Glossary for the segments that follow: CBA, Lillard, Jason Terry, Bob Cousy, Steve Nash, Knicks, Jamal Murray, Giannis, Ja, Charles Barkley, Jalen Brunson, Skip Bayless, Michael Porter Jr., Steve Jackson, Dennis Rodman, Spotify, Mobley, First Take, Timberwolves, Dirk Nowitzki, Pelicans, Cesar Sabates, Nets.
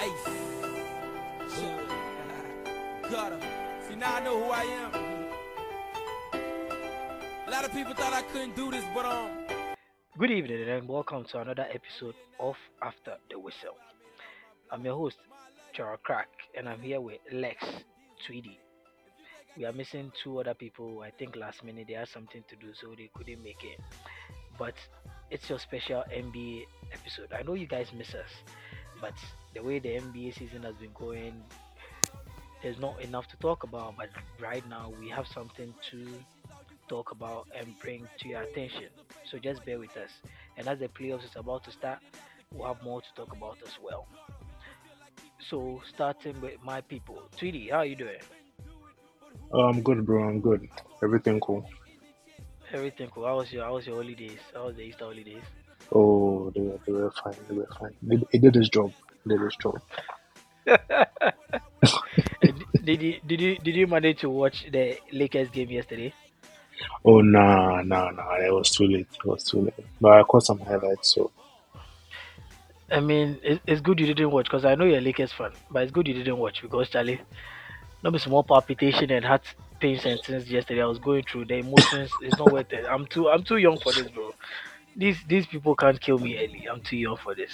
Ace. Got him. See, now I know who I am. A lot of people thought I couldn't do this, but Good evening and welcome to another episode of After the Whistle. I'm your host, Charles Crack, and I'm here with Lex Tweedy. We are missing two other people. I think last minute they had something to do, so they couldn't make it. But it's your special NBA episode. I know you guys miss us, but the way the NBA season has been going, there's not enough to talk about. But right now, we have something to talk about and bring to your attention. So just bear with us. And as the playoffs is about to start, we'll have more to talk about as well. So starting with my people. Tweedy, how are you doing? I'm good, bro. I'm good. Everything cool. Everything cool. How was your holidays? How was the Easter holidays? Oh, they were fine. He did his job. Did you manage to watch the Lakers game yesterday? Oh nah. It was too late. But I caught some highlights. So I mean, it's good you didn't watch, because I know you're a Lakers fan. But it's good you didn't watch, because Charlie, not be small palpitation and heart pains and things yesterday. I was going through the emotions. It's not worth it. I'm too young for this, bro. These people can't kill me early. I'm too young for this.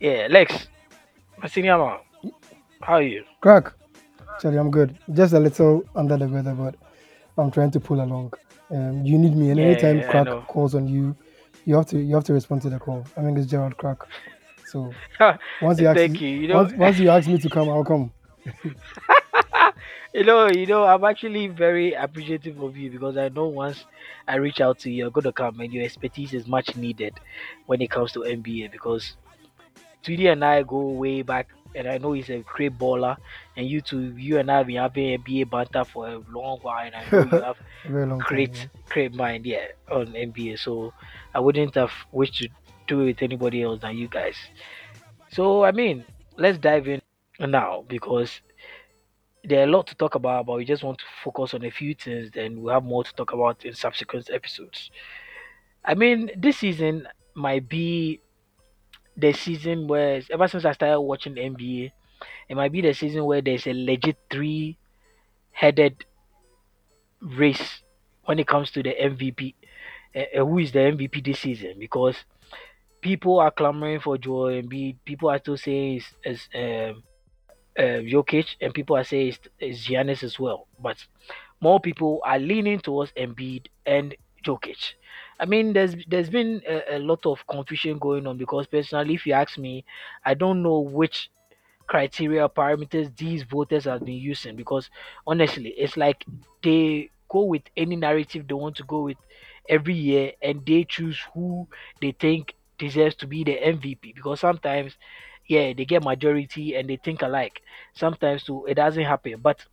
Yeah, Lex, Masiniama, how are you? Crack, Charlie, I'm good. Just a little under the weather, but I'm trying to pull along. You need me, and anytime Crack calls on you, you have to respond to the call. I mean, it's Gerald Crack. So once you ask me to come, I'll come. You know, I'm actually very appreciative of you, because I know once I reach out to you, you're going to come, and your expertise is much needed when it comes to NBA, because Tweedy and I go way back, and I know he's a great baller, and you and I have been having NBA banter for a long while, and I know you have great mind on NBA, so I wouldn't have wished to do it with anybody else than you guys. So, I mean, let's dive in now, because there are a lot to talk about, but we just want to focus on a few things, then we'll have more to talk about in subsequent episodes. I mean, this season might be the season where, ever since I started watching NBA, it might be the season where there's a legit three-headed race when it comes to the MVP. Who is the MVP this season? Because people are clamoring for Joel Embiid. People are still saying it's Jokic, and people are saying it's Giannis as well, but more people are leaning towards Embiid and Jokic. I mean, there's been a lot of confusion going on, because personally, if you ask me, I don't know which criteria parameters these voters have been using, because honestly, it's like they go with any narrative they want to go with every year, and they choose who they think deserves to be the MVP, because sometimes they get majority and they think alike. Sometimes too, it doesn't happen. But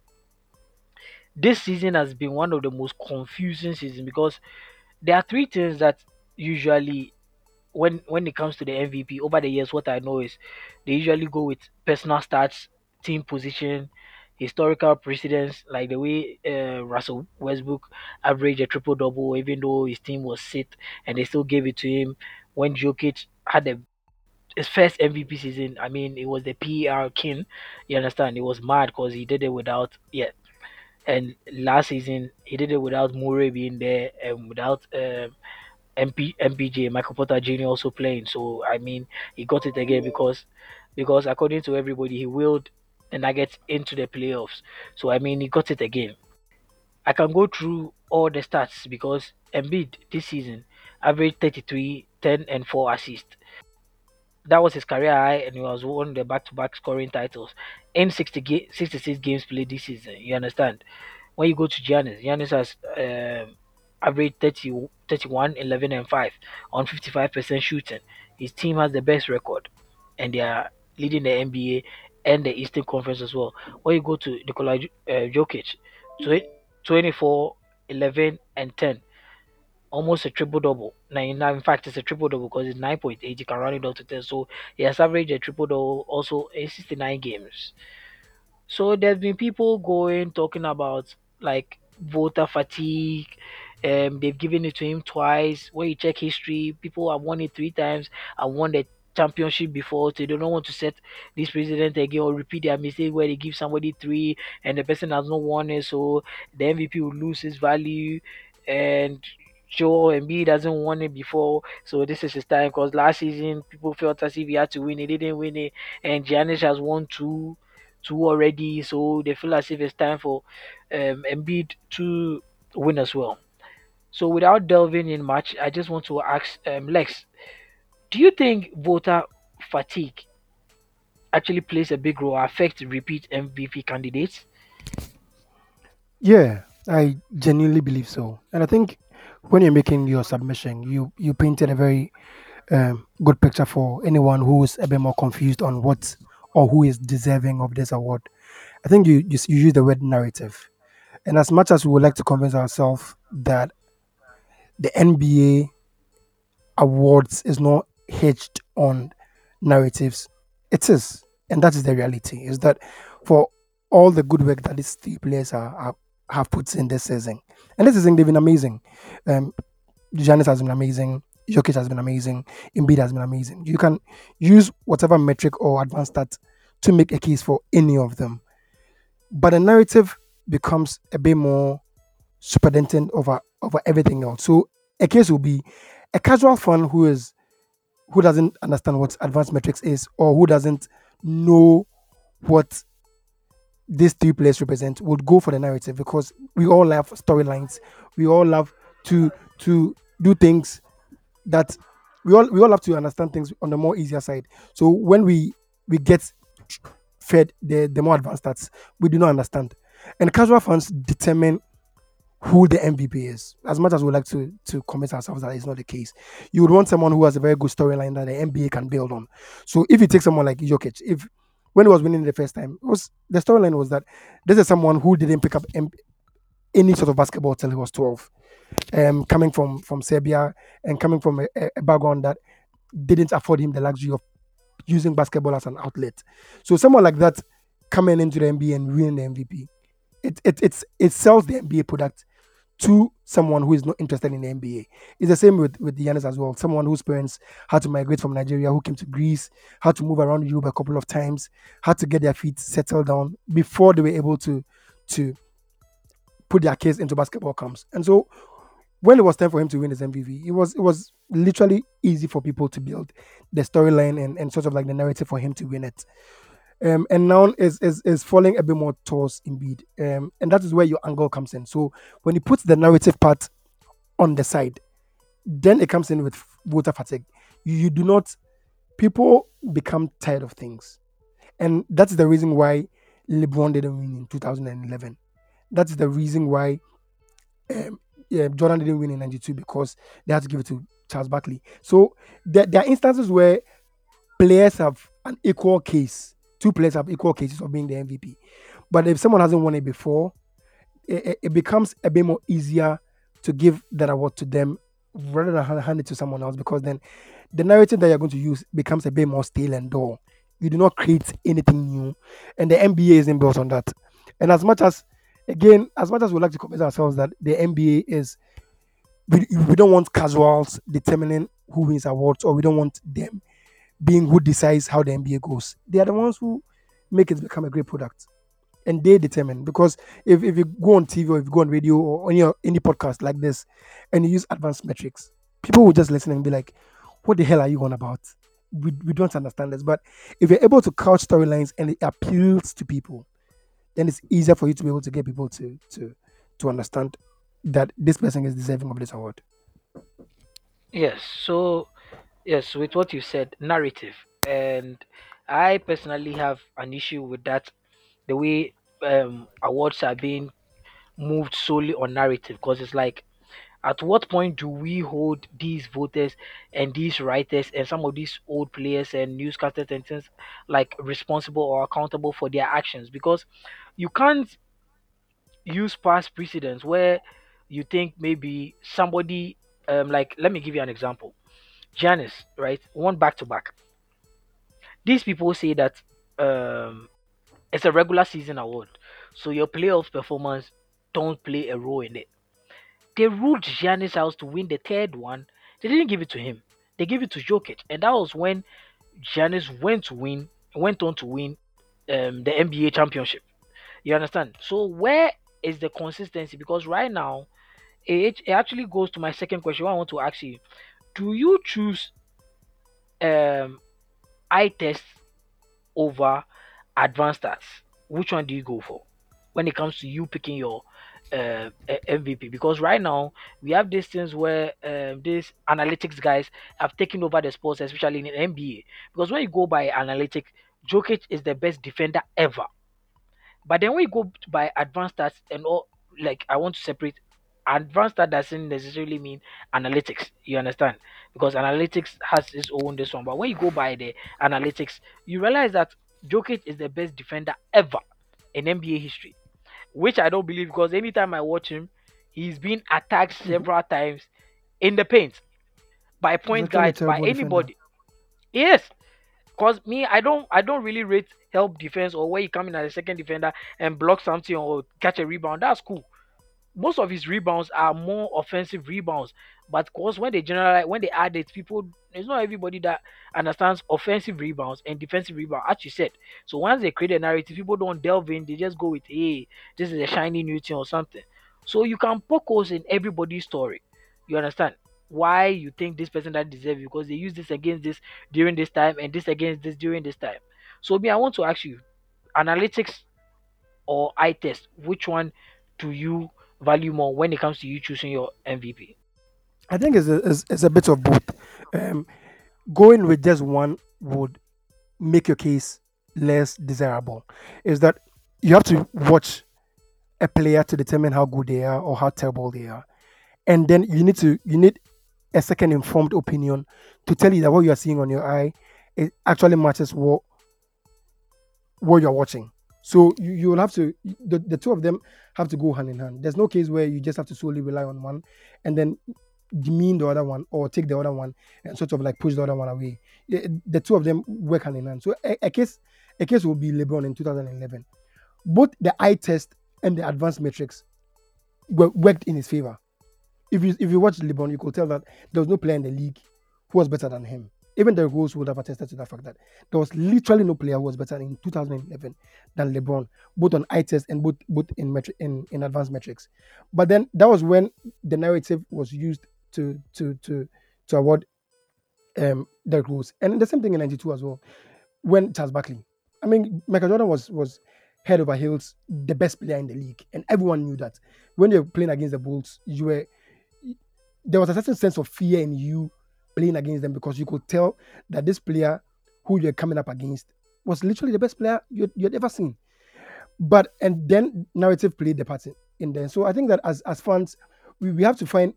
this season has been one of the most confusing seasons, because there are three things that usually, when it comes to the MVP, over the years, what I know is they usually go with personal stats, team position, historical precedence, like the way Russell Westbrook averaged a triple-double, even though his team was shit, and they still gave it to him. When Jokic had his first MVP season, I mean, it was the PR king. You understand? It was mad, because he did it without, and last season, he did it without Murray being there, and without MPJ, Michael Porter Jr. also playing. So, I mean, he got it again, because according to everybody, he willed the Nuggets into the playoffs. So, I mean, he got it again. I can go through all the stats, because Embiid this season averaged 33, 10, and 4 assists. That was his career high, and he was won the back-to-back scoring titles in 66 games played this season. You understand? When you go to Giannis has averaged 30, 31, 11, and 5 on 55% shooting. His team has the best record, and they are leading the NBA and the Eastern Conference as well. When you go to Nikola Jokic, 24, 11, and 10. Almost a triple-double. Now, in fact, it's a triple-double, because it's 9.8. You can round it up to 10. So, he has averaged a triple-double also in 69 games. So, there's been people talking about, like, voter fatigue. They've given it to him twice. When you check history, people have won it three times and won the championship before, so they don't want to set this president again or repeat their mistake where they give somebody three and the person has not won it, so the MVP will lose his value. And Joel Embiid doesn't want it before, so this is his time, because last season people felt as if he had to win, he didn't win it, and Giannis has won two already, so they feel as if it's time for Embiid to win as well. So without delving in much, I just want to ask Lex, do you think voter fatigue actually plays a big role, affects repeat MVP candidates? Yeah, I genuinely believe so. And I think when you're making your submission, you painted a very good picture for anyone who's a bit more confused on what or who is deserving of this award. I think you use the word narrative. And as much as we would like to convince ourselves that the NBA awards is not hedged on narratives, it is. And that is the reality, is that for all the good work that these three players have put in this season. And this season, they've been amazing. Giannis has been amazing. Jokic has been amazing. Embiid has been amazing. You can use whatever metric or advanced stat to make a case for any of them. But the narrative becomes a bit more superintendent over everything else. So a case will be a casual fan who doesn't understand what advanced metrics is, or who doesn't know what these three players represent, would go for the narrative, because we all love storylines. We all love to do things that we all love to understand things on the more easier side. So when we get fed the more advanced stats, we do not understand. And casual fans determine who the MVP is. As much as we like to convince ourselves that it's not the case, you would want someone who has a very good storyline that the NBA can build on. So if you take someone like Jokic, when he was winning the first time, the storyline was that this is someone who didn't pick up any sort of basketball till he was 12. Coming from Serbia and coming from a background that didn't afford him the luxury of using basketball as an outlet. So someone like that coming into the NBA and winning the MVP, it sells the NBA product to someone who is not interested in the NBA. It's the same with Giannis as well. Someone whose parents had to migrate from Nigeria, who came to Greece, had to move around Europe a couple of times, had to get their feet settled down before they were able to put their case into basketball camps. And so when it was time for him to win his MVP, it was literally easy for people to build the storyline and sort of like the narrative for him to win it. And now is falling a bit more towards Embiid. And that is where your angle comes in. So when you put the narrative part on the side, then it comes in with voter fatigue. People become tired of things. And that's the reason why LeBron didn't win in 2011. That's the reason why Jordan didn't win in 92, because they had to give it to Charles Barkley. So there are instances where players have an equal case. Two players have equal cases of being the MVP. But if someone hasn't won it before, it becomes a bit more easier to give that award to them rather than hand it to someone else, because then the narrative that you're going to use becomes a bit more stale and dull. You do not create anything new, and the NBA isn't built on that. And as much as we like to convince ourselves that the NBA is, we don't want casuals determining who wins awards, or we don't want them being who decides how the NBA goes. They are the ones who make it become a great product. And they determine. Because if you go on TV or if you go on radio or on any podcast like this and you use advanced metrics, people will just listen and be like, what the hell are you on about? We don't understand this. But if you're able to couch storylines and it appeals to people, then it's easier for you to be able to get people to understand that this person is deserving of this award. Yes, so... Yes, with what you said, narrative. And I personally have an issue with that, the way awards are being moved solely on narrative, because it's like, at what point do we hold these voters and these writers and some of these old players and newscasters and things like responsible or accountable for their actions? Because you can't use past precedents where you think maybe somebody, like, let me give you an example. Giannis, right, won back-to-back. These people say that it's a regular season award, so your playoff performance don't play a role in it. They ruled Giannis out to win the third one. They didn't give it to him. They gave it to Jokic, and that was when Giannis went on to win the NBA championship. You understand? So where is the consistency? Because right now, it actually goes to my second question. I want to ask you: do you choose eye test over advanced stats? Which one do you go for when it comes to you picking your MVP? Because right now we have these things where these analytics guys have taken over the sports, especially in the NBA. Because when you go by analytics, Jokic is the best defender ever. But then when you go by advanced stats and all, like, I want to separate. Advanced stats doesn't necessarily mean analytics. You understand? Because analytics has its own this one. But when you go by the analytics, you realize that Jokic is the best defender ever in NBA history, which I don't believe, because anytime I watch him, he's been attacked several times in the paint by point guards, by anybody. Yes, because me, I don't really rate help defense or where you come in as a second defender and block something or catch a rebound. That's cool. Most of his rebounds are more offensive rebounds, but of course, when they generalize, when they add it, people, it's not everybody that understands offensive rebounds and defensive rebounds, as you said. So once they create a narrative, people don't delve in, they just go with, hey, this is a shiny new thing or something. So you can poke holes in everybody's story. You understand why you think this person doesn't deserve it, because they use this against this during this time and this against this during this time. So me, I want to ask you, analytics or eye test, which one do you value more when it comes to you choosing your MVP? I think it's a bit of both. Going with just one would make your case less desirable. Is that you have to watch a player to determine how good they are or how terrible they are, and then you need a second informed opinion to tell you that what you are seeing on your eye, it actually matches what you are watching. So you will have to, the two of them have to go hand in hand. There's no case where you just have to solely rely on one and then demean the other one or take the other one and sort of like push the other one away. The two of them work hand in hand. So a case will be LeBron in 2011. Both the eye test and the advanced metrics worked in his favor. If you watch LeBron, you could tell that there was no player in the league who was better than him. Even the rules would have attested to the fact that there was literally no player who was better in 2011 than LeBron, both on eye test and both in advanced metrics. But then that was when the narrative was used to award the rules. And the same thing in 92 as well, when Charles Barkley. I mean, Michael Jordan was head over heels the best player in the league, and everyone knew that. When you were playing against the Bulls, there was a certain sense of fear in you playing against them, because you could tell that this player who you're coming up against was literally the best player you'd ever seen. But, and then narrative played the part in there. So I think that as fans, we have to find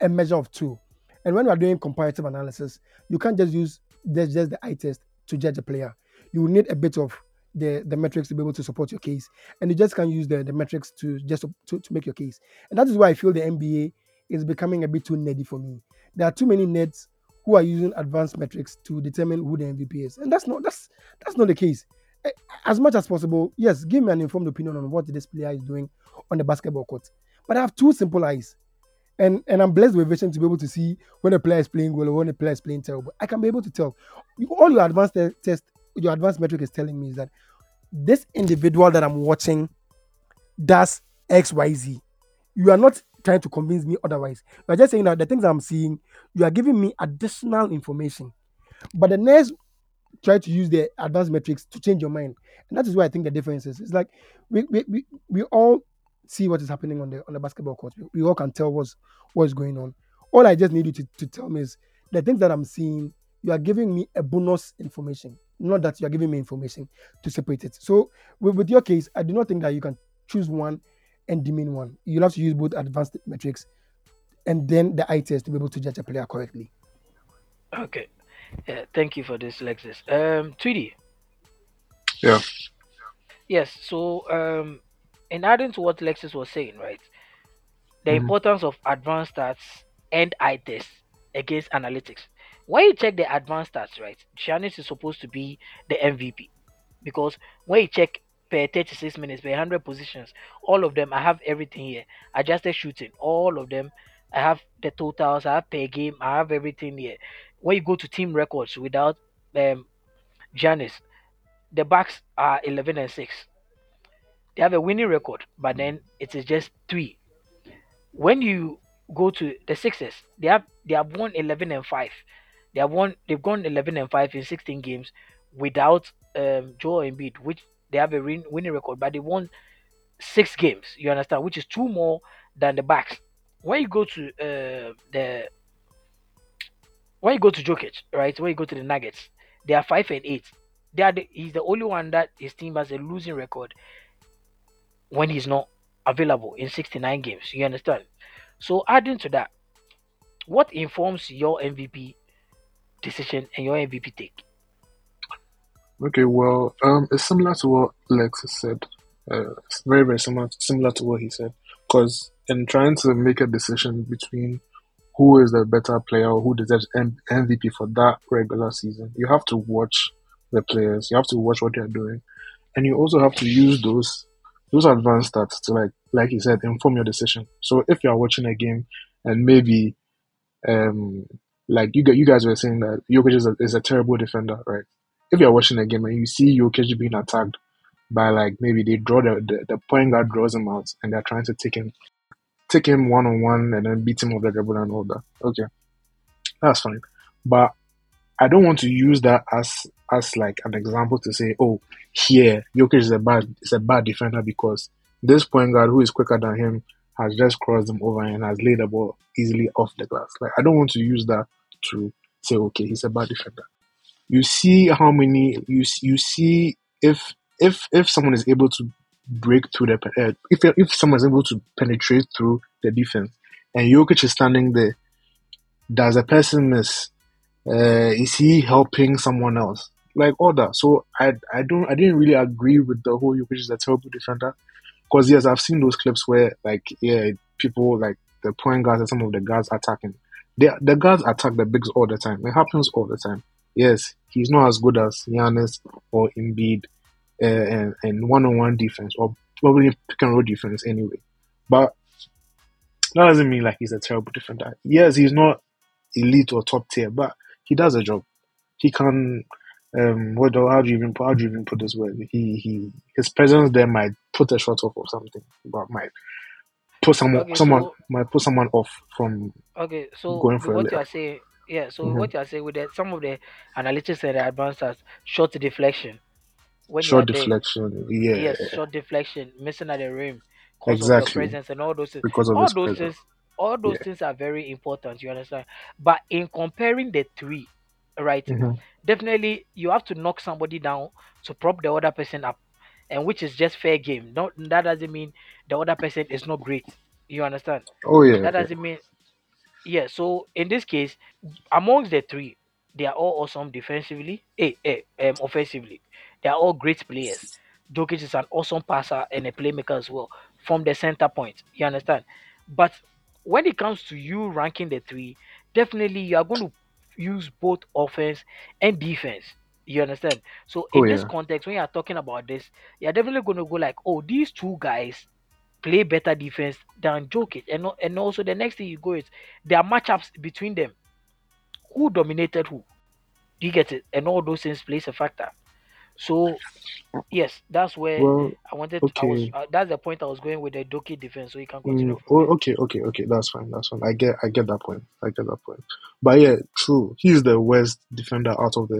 a measure of two. And when we're doing comparative analysis, you can't just use just the eye test to judge a player. You will need a bit of the metrics to be able to support your case. And you just can't use the metrics to make your case. And that is why I feel the NBA is becoming a bit too nerdy for me. There are too many nerds who are using advanced metrics to determine who the MVP is, and that's not the case. As much as possible, yes, give me an informed opinion on what this player is doing on the basketball court. But I have two simple eyes, and I'm blessed with vision to be able to see when a player is playing well or when a player is playing terrible. I can be able to tell. All your advanced test, your advanced metric is telling me is that this individual that I'm watching does X, Y, Z. You are not trying to convince me otherwise. You are just saying that the things I'm seeing, you are giving me additional information. But the nerds try to use the advanced metrics to change your mind, and that is why I think the difference is. It's like we all see what is happening on the basketball court. We all can tell what's going on. All I just need you to tell me is the things that I'm seeing. You are giving me a bonus information, not that you are giving me information to separate it. So with your case, I do not think that you can choose one and demean one. You'll have to use both advanced metrics and then the eye test to be able to judge a player correctly. Okay. Thank you for this, Lexis. Tweedy. Yeah. Yes. So, in adding to what Lexis was saying, right, the importance of advanced stats and eye test against analytics. When you check the advanced stats, right, Giannis is supposed to be the MVP, because when you check per 36 minutes, per 100 positions, all of them, I have everything here. Adjusted shooting, all of them. I have the totals, I have per game, I have everything here. When you go to team records without Giannis, the Bucks are 11-6. They have a winning record, but then it is just 3. When you go to the Sixers, they have won 11-5. They've gone 11-5 in 16 games without Joel Embiid, which they have a winning record, but they won 6 games. You understand, which is 2 more than the Bucks. When you go to Jokic, right? When you go to the Nuggets, they are 5-8. He's the only one that his team has a losing record when he's not available in 69 games. You understand? So adding to that, what informs your MVP decision and your MVP take? Okay, well, it's similar to what Lex has said. It's very, very similar to what he said. Because in trying to make a decision between who is the better player or who deserves MVP for that regular season, you have to watch the players. You have to watch what they're doing. And you also have to use those advanced stats to, like you said, inform your decision. So if you're watching a game and maybe, like you guys were saying that Jokic is a terrible defender, right? If you're watching a game and you see Jokic being attacked by, like, maybe they draw the point guard draws him out and they're trying to take him one-on-one and then beat him off the dribble and all that. Okay. That's fine. But I don't want to use that as like an example to say, oh, here, Jokic is a bad defender because this point guard who is quicker than him has just crossed him over and has laid the ball easily off the glass. Like, I don't want to use that to say, okay, he's a bad defender. You see how many you see if someone is able to break through the if someone is able to penetrate through the defense and Jokic is standing there, does a person miss? Is he helping someone else? Like all that. So I didn't really agree with the whole Jokic is a terrible defender, because yes, I've seen those clips where people like the point guards and some of the guards attacking. The guards attack the bigs all the time. It happens all the time. Yes, he's not as good as Giannis or Embiid and one-on-one defense, or probably pick-and-roll defense anyway. But that doesn't mean like he's a terrible defender. Yes, he's not elite or top tier, but he does a job. He can. How do you even put this word? His presence there might put a shot off or something, but might put someone off from going for a layup. What you're saying with that, some of the analytics and the advanced stats, short deflection. Short deflection, missing at the rim, because of your presence and all those things. All those things are very important, you understand? But in comparing the three, right, definitely you have to knock somebody down to prop the other person up, and which is just fair game. No, that doesn't mean the other person is not great. You understand? Oh, yeah. That doesn't mean... Yeah, so in this case, amongst the three, they are all awesome defensively, offensively. They are all great players. Jokic is an awesome passer and a playmaker as well, from the center point. You understand? But when it comes to you ranking the three, definitely you are going to use both offense and defense. You understand? So in this context, when you are talking about this, you are definitely going to go like, oh, these two guys play better defense than Jokic. And also the next thing you go is there are matchups between them. Who dominated who? Do you get it? And all those things plays a factor. So yes, that's where I wanted. Okay. That's the point I was going with the Jokic defense. So you can continue. Okay. That's fine. I get that point. But yeah, true. He's the worst defender out of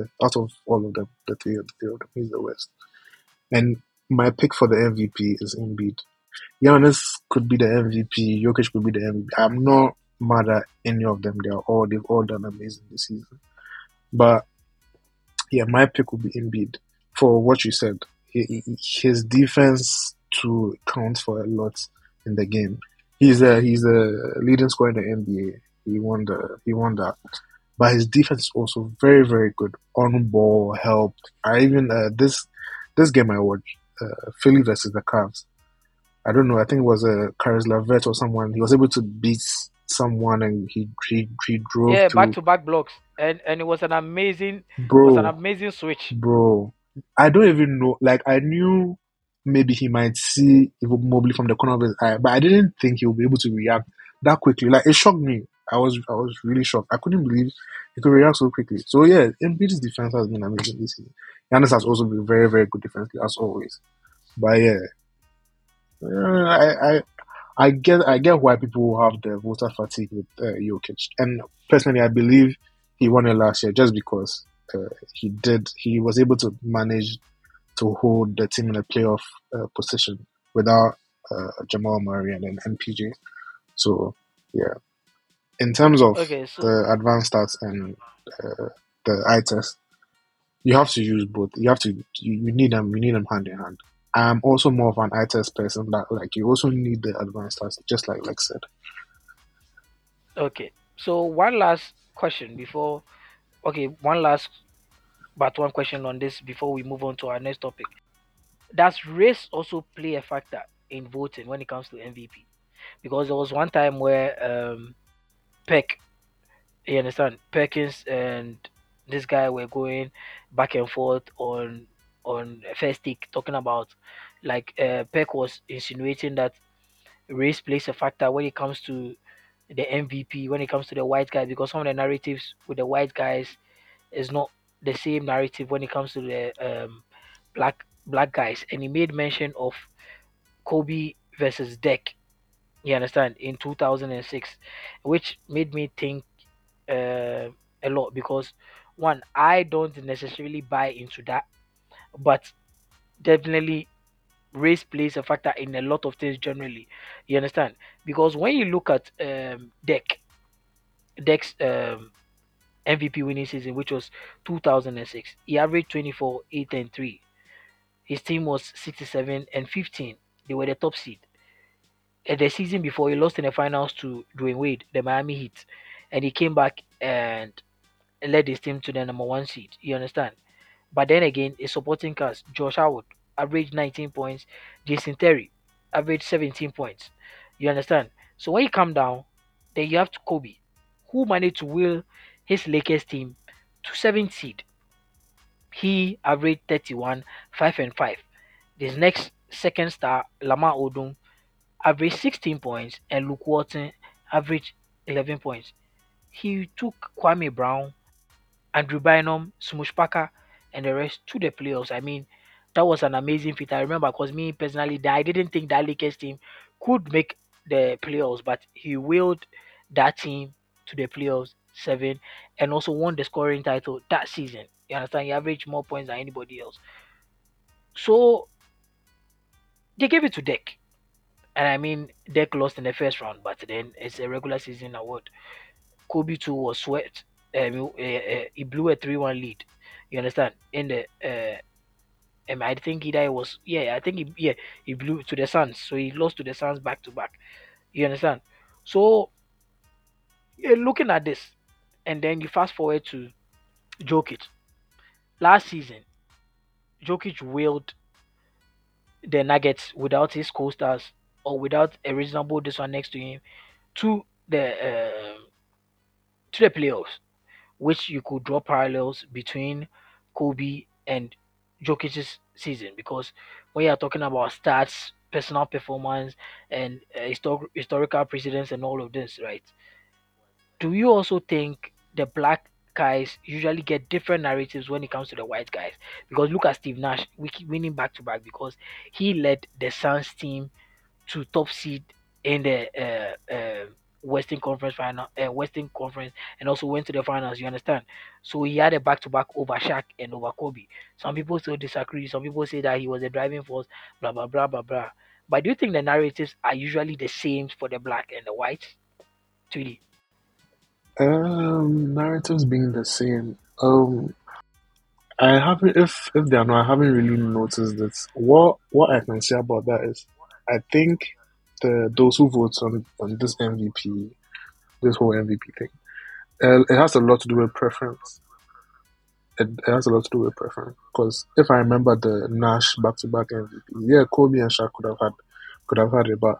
all of them. The three of them. He's the worst. And my pick for the MVP is Embiid. Giannis could be the MVP. Jokic could be the MVP. I'm not mad at any of them. They've all done amazing this season. But yeah, my pick would be Embiid for what you said. His defense too counts for a lot in the game. He's a leading scorer in the NBA. He won that. But his defense is also very, very good. On ball help. I even this game I watched, Philly versus the Cavs. I don't know. I think it was Caris LeVert or someone. He was able to beat someone, and he drove. Yeah, back-to-back blocks, and it was an amazing, switch. Bro, I don't even know. Like, I knew maybe he might see Mobley from the corner of his eye, but I didn't think he would be able to react that quickly. Like, it shocked me. I was really shocked. I couldn't believe He could react so quickly. So yeah, Embiid's defense has been amazing this season. Giannis has also been very, very good defensively as always. But yeah, I get why people have the voter fatigue with Jokic. And personally, I believe he won it last year just because he was able to manage to hold the team in a playoff position without Jamal Murray and PJ. So yeah, in terms of the advanced stats and the eye test, you have to use both. You need them hand in hand. I'm also more of an eye test person, that like you also need the advanced stats, just like Lex said. Okay, so one last question before. Okay, one question on this before we move on to our next topic. Does race also play a factor in voting when it comes to MVP? Because there was one time where Perkins and this guy were going back and forth on First Take, talking about like Peck was insinuating that race plays a factor when it comes to the MVP, when it comes to the white guy, because some of the narratives with the white guys is not the same narrative when it comes to the black guys. And he made mention of Kobe versus Dirk, you understand, in 2006, which made me think a lot, because one, I don't necessarily buy into that, but definitely race plays a factor in a lot of things generally, you understand, because when you look at Dirk's MVP winning season, which was 2006, he averaged 24, 8 and 3. His team was 67 and 15. They were the top seed. And the season before, he lost in the finals to Dwayne Wade, the Miami Heat, and he came back and led his team to the number one seed, you understand. But then again, his supporting cast, Josh Howard, averaged 19 points. Jason Terry, averaged 17 points. You understand? So when you come down, then you have to Kobe, who managed to will his Lakers team to 7th seed. He averaged 31, 5 and 5. His next second star, Lamar Odom, averaged 16 points. And Luke Walton averaged 11 points. He took Kwame Brown, Andrew Bynum, Smush Parker, and the rest to the playoffs. I mean, that was an amazing feat. I remember, because me personally, I didn't think that Lakers team could make the playoffs, but he willed that team to the playoffs 7 and also won the scoring title that season. You understand? He averaged more points than anybody else. So they gave it to Dirk. And I mean, Dirk lost in the first round, but then it's a regular season award. Kobe too was swept. He blew a 3-1 lead. You understand? In the he blew to the Suns, so he lost to the Suns back to back. You understand? So looking at this, and then you fast forward to Jokic. Last season, Jokic willed the Nuggets without his co-stars or without a reasonable this one next to him to the playoffs, which you could draw parallels between Kobe and Jokic's season, because when you are talking about stats, personal performance, and historical precedents and all of this, right? Do you also think the black guys usually get different narratives when it comes to the white guys? Because look at Steve Nash, we keep winning back to back because he led the Suns team to top seed in the Western Conference, and also went to the finals, you understand? So he had a back-to-back over Shaq and over Kobe. Some people still disagree. Some people say that he was the driving force, blah, blah, blah, blah, blah. But do you think the narratives are usually the same for the black and the white? Tweedy? Narratives being the same. I haven't, if they are not, I haven't really noticed this. What I can say about that is, I think those who vote on this MVP, this whole MVP thing, it has a lot to do with preference. It has a lot to do with preference, because if I remember the Nash back-to-back MVP, yeah, Kobe and Shaq could have had it, but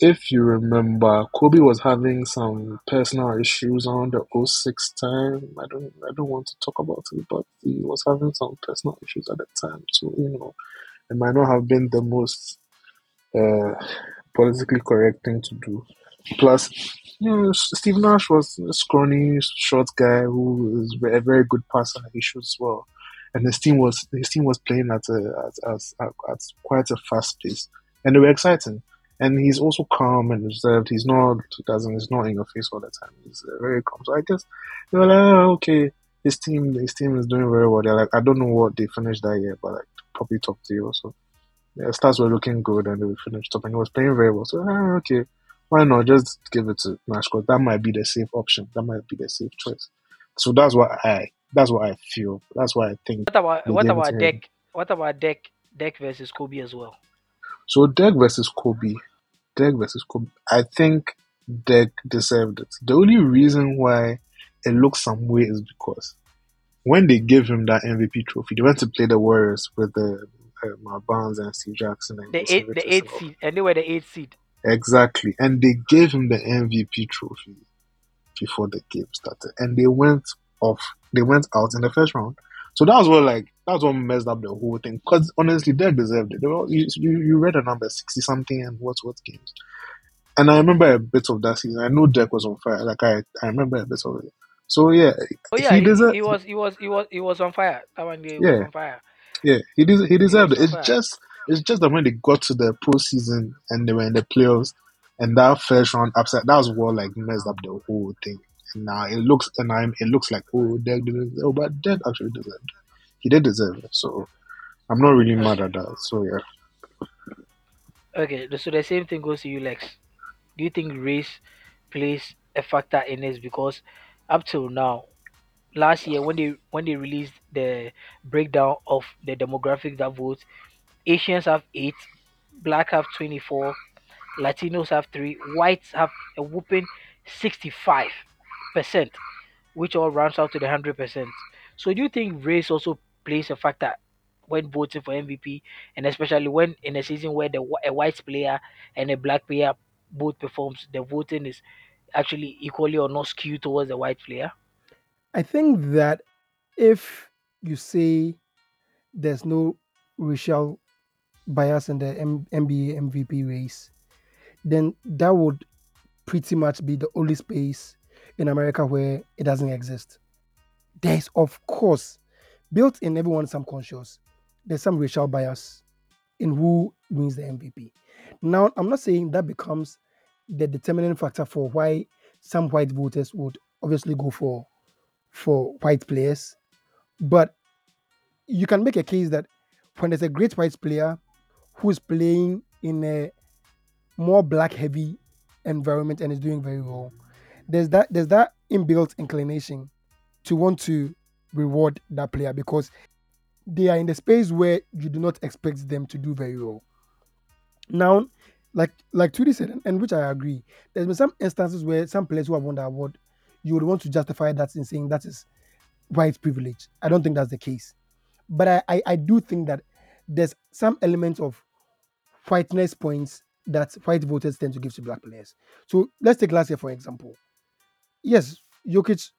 if you remember, Kobe was having some personal issues on the 06 time. I don't want to talk about it, but he was having some personal issues at that time, so you know, it might not have been the most politically correct thing to do, Plus, you know, Steve Nash was a scrawny, short guy who is a very good passer. He shoots well, and his team was playing at quite a fast pace, and they were exciting. And he's also calm and reserved. He's not in your face all the time. He's very calm. So I guess they were like, oh, okay, his team is doing very well. They're like, I don't know what they finished that year, but like probably top three or so. The stars were looking good, and they were finished top, and he was playing very well. So okay, why not just give it to Nash? Because that might be the safe option. That might be the safe choice. So that's what I feel. That's what I think. What about Dirk? What about Dirk? Dirk versus Kobe as well. So Dirk versus Kobe. I think Dirk deserved it. The only reason why it looks some way is because when they gave him that MVP trophy, they went to play the Warriors with the Barnes and Steve Jackson. And the eighth seed. And they were the eighth seed. Exactly. And they gave him the MVP trophy before the game started. And they went off. They went out in the first round. So that was what messed up the whole thing. Because honestly, Dirk deserved it. You read the number 60-something and what games. And I remember a bit of that season. I know Dirk was on fire. Like I remember a bit of it. So yeah, he was on fire. That one game was on fire. Yeah, he deserved it. It's just that when they got to the postseason and they were in the playoffs and that first round upset, that was what like messed up the whole thing. Now it looks like but Dirk actually deserved it. He did deserve it, so I'm not really mad at that. So yeah. Okay, so the same thing goes to you, Lex. Do you think race plays a factor in this? Because up till now, last year when they released the breakdown of the demographic that votes, Asians have 8, Black have 24, Latinos have 3, Whites have a whooping 65%, which all rounds out to the 100%. So do you think race also plays a factor when voting for MVP, and especially when in a season where a white player and a black player both performs, the voting is actually equally or not skewed towards the white player? I think that if you say there's no racial bias in the NBA MVP race, then that would pretty much be the only space in America where it doesn't exist. There's, of course, built in everyone's subconscious, there's some racial bias in who wins the MVP. Now, I'm not saying that becomes the determining factor for why some white voters would obviously go for white players, but you can make a case that when there's a great white player who is playing in a more black-heavy environment and is doing very well, there's that inbuilt inclination to want to reward that player because they are in the space where you do not expect them to do very well. Now, like Tweedy said, and which I agree, there's been some instances where some players who have won the award, you would want to justify that in saying that is white privilege. I don't think that's the case. But I do think that there's some element of whiteness points that white voters tend to give to black players. So let's take last year, for example. Yes, Jokic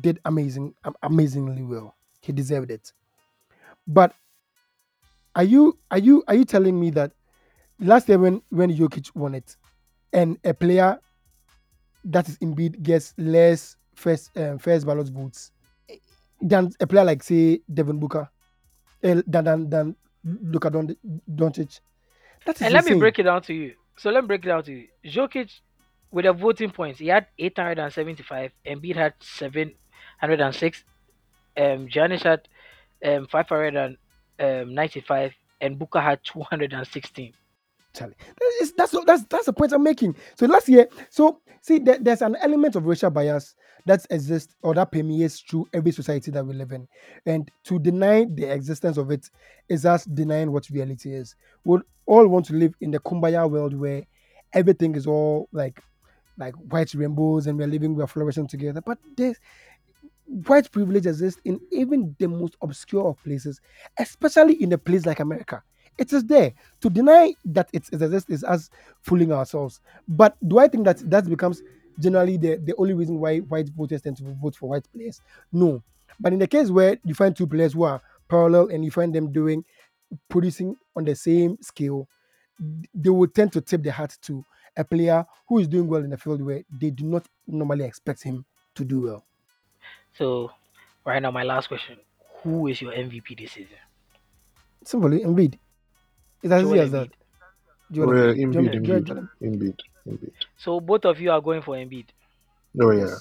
did amazingly well. He deserved it. But are you telling me that last year when Jokic won it, and a player that is Embiid gets less first ballot votes than a player like say Devin Booker than Luka Doncic? That is insane. Let me break it down to you. Jokic, with the voting points, he had 875. Embiid had 706. Giannis had 595, and Booker had 216. That's the point I'm making. So last year, there's an element of racial bias that exists or that permeates through every society that we live in, and to deny the existence of it is us denying what reality is. We all want to live in the Kumbaya world where everything is all like white rainbows and we're flourishing together. But there's white privilege exists in even the most obscure of places, especially in a place like America. It is there. To deny that it exists is us fooling ourselves. But do I think that becomes generally the only reason why white voters tend to vote for white players? No. But in the case where you find two players who are parallel and you find them producing on the same scale, they will tend to tip the hat to a player who is doing well in the field where they do not normally expect him to do well. So, right now, my last question. Who is your MVP this season? Simply, Embiid. It's as easy as that. Embiid. So, both of you are going for Embiid? Oh, yeah.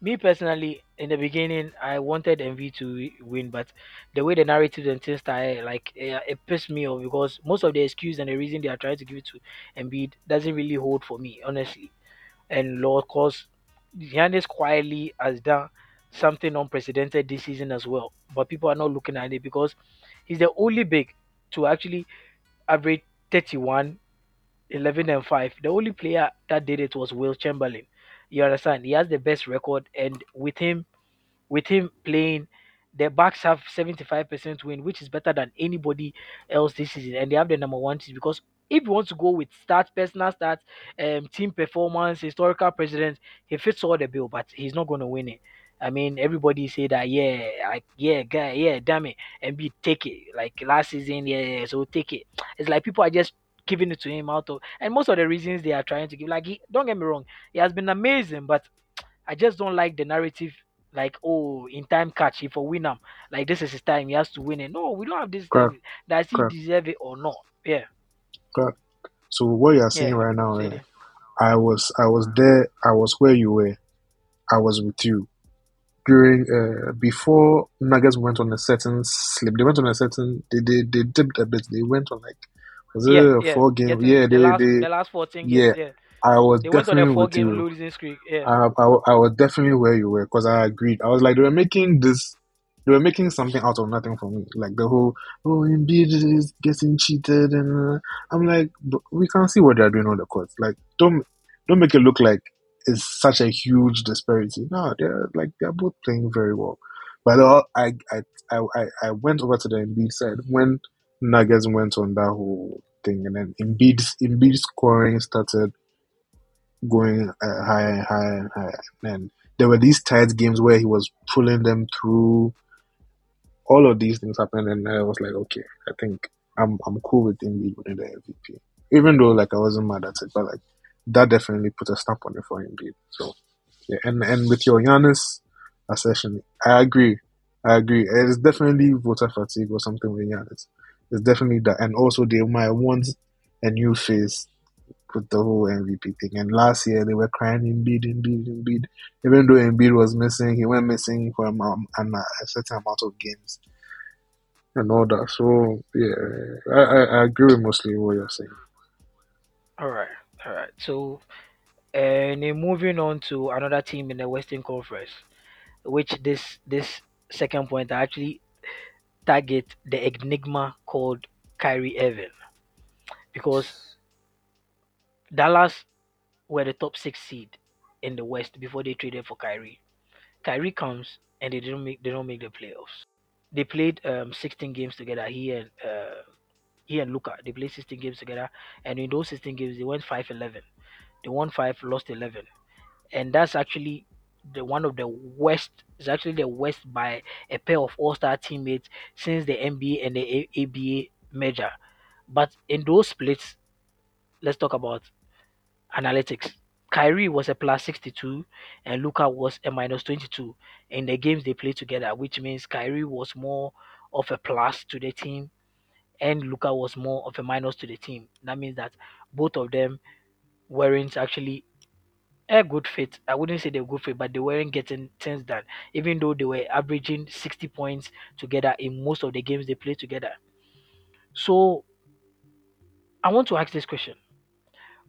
Me, personally, in the beginning, I wanted Embiid to win, but the way the narrative and things started, it pissed me off because most of the excuse and the reason they are trying to give it to Embiid doesn't really hold for me, honestly. And, Lord, cause Giannis quietly has done something unprecedented this season as well, but people are not looking at it because he's the only big to actually average 31, 11 and 5. The only player that did it was Will Chamberlain. You understand? He has the best record, and with him playing, the Bucks have 75% win, which is better than anybody else this season, and they have the number one seed because if you want to go with stats, personal stats, team performance, historical precedence, he fits all the bill, but he's not going to win it. I mean, everybody say that, damn it, Embiid, take it. Like last season, so take it. It's like people are just giving it to him and most of the reasons they are trying to give, don't get me wrong, he has been amazing, but I just don't like the narrative, in time catch, if I win him, this is his time, he has to win it. No, we don't have this thing. Does he deserve it or not? Yeah. Correct. So what you are saying right now, I was there, I was where you were, I was with you. Before Nuggets went on a certain slip, they dipped a bit. They went on a 4-game. The last 14 games. Yeah. I was definitely went on a 4-game losing streak. Yeah. I was definitely where you were because I agreed. I was like, they were making something out of nothing for me. Like the whole, Embiid is getting cheated, and I'm like, but we can't see what they're doing on the court. Like, don't make it look like is such a huge disparity. No, they're both playing very well. But I went over to the Embiid side when Nuggets went on that whole thing, and then Embiid's scoring started going higher and higher and higher. And there were these tight games where he was pulling them through. All of these things happened, and I was like, okay, I think I'm cool with Embiid winning the MVP, even though I wasn't mad at it, but that definitely put a stamp on it for Embiid. So, yeah, and with your Giannis assertion, I agree. It's definitely voter fatigue or something with Giannis. It's definitely that. And also, they might want a new face with the whole MVP thing. And last year, they were crying Embiid. Even though Embiid was missing, he went missing for a certain amount of games and all that. So, yeah, I agree with mostly what you're saying. All right, so moving on to another team in the Western Conference, which this second point I actually target the enigma called Kyrie Irving, because Dallas were the top 6 seed in the West before they traded for Kyrie. Kyrie comes and they don't make the playoffs. They played 16 games together. He and Luka, they played 16 games together, and in those 16 games, they went 5-11. They won 5, lost 11, and that's actually the worst by a pair of all-star teammates since the NBA and the ABA merger. But in those splits, let's talk about analytics. Kyrie was a +62, and Luka was a -22 in the games they played together, which means Kyrie was more of a plus to the team, and Luka was more of a minus to the team. That means that both of them weren't actually a good fit. I wouldn't say they were good fit, but they weren't getting things done, even though they were averaging 60 points together in most of the games they played together. So, I want to ask this question.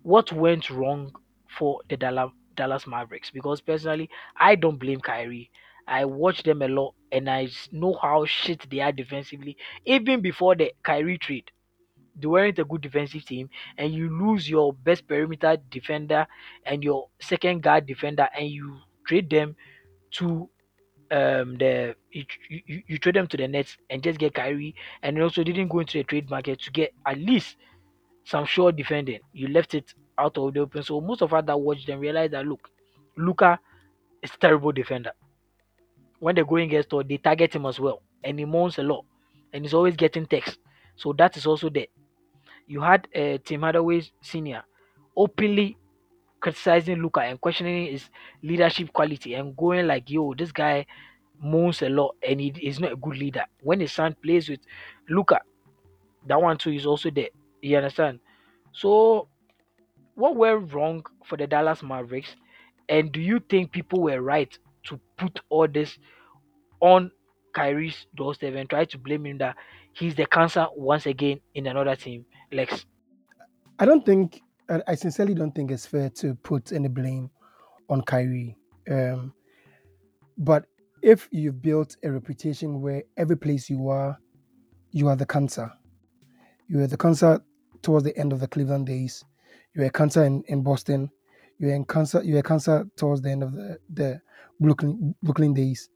What went wrong for the Dallas Mavericks? Because personally, I don't blame Kyrie. I watch them a lot, and I know how shit they are defensively. Even before the Kyrie trade, they weren't a good defensive team, and you lose your best perimeter defender and your second guard defender, and you trade them to the Nets and just get Kyrie, and also didn't go into the trade market to get at least some sure defending. You left it out of the open. So most of us that watched them realized that Luka is a terrible defender. When they go in against her, they target him as well. And he moans a lot. And he's always getting texts. So that is also there. You had Tim Hardaway Sr. openly criticizing Luka and questioning his leadership quality and going like, yo, this guy moans a lot and he is not a good leader. When his son plays with Luka, that one too is also there. You understand? So what were wrong for the Dallas Mavericks? And do you think people were right to put all this on Kyrie's doorstep and try to blame him that he's the cancer once again in another team? Lex? I sincerely don't think it's fair to put any blame on Kyrie. But if you've built a reputation where every place you are the cancer. You were the cancer towards the end of the Cleveland days. You were a cancer in Boston. You were a cancer towards the end of the Brooklyn days.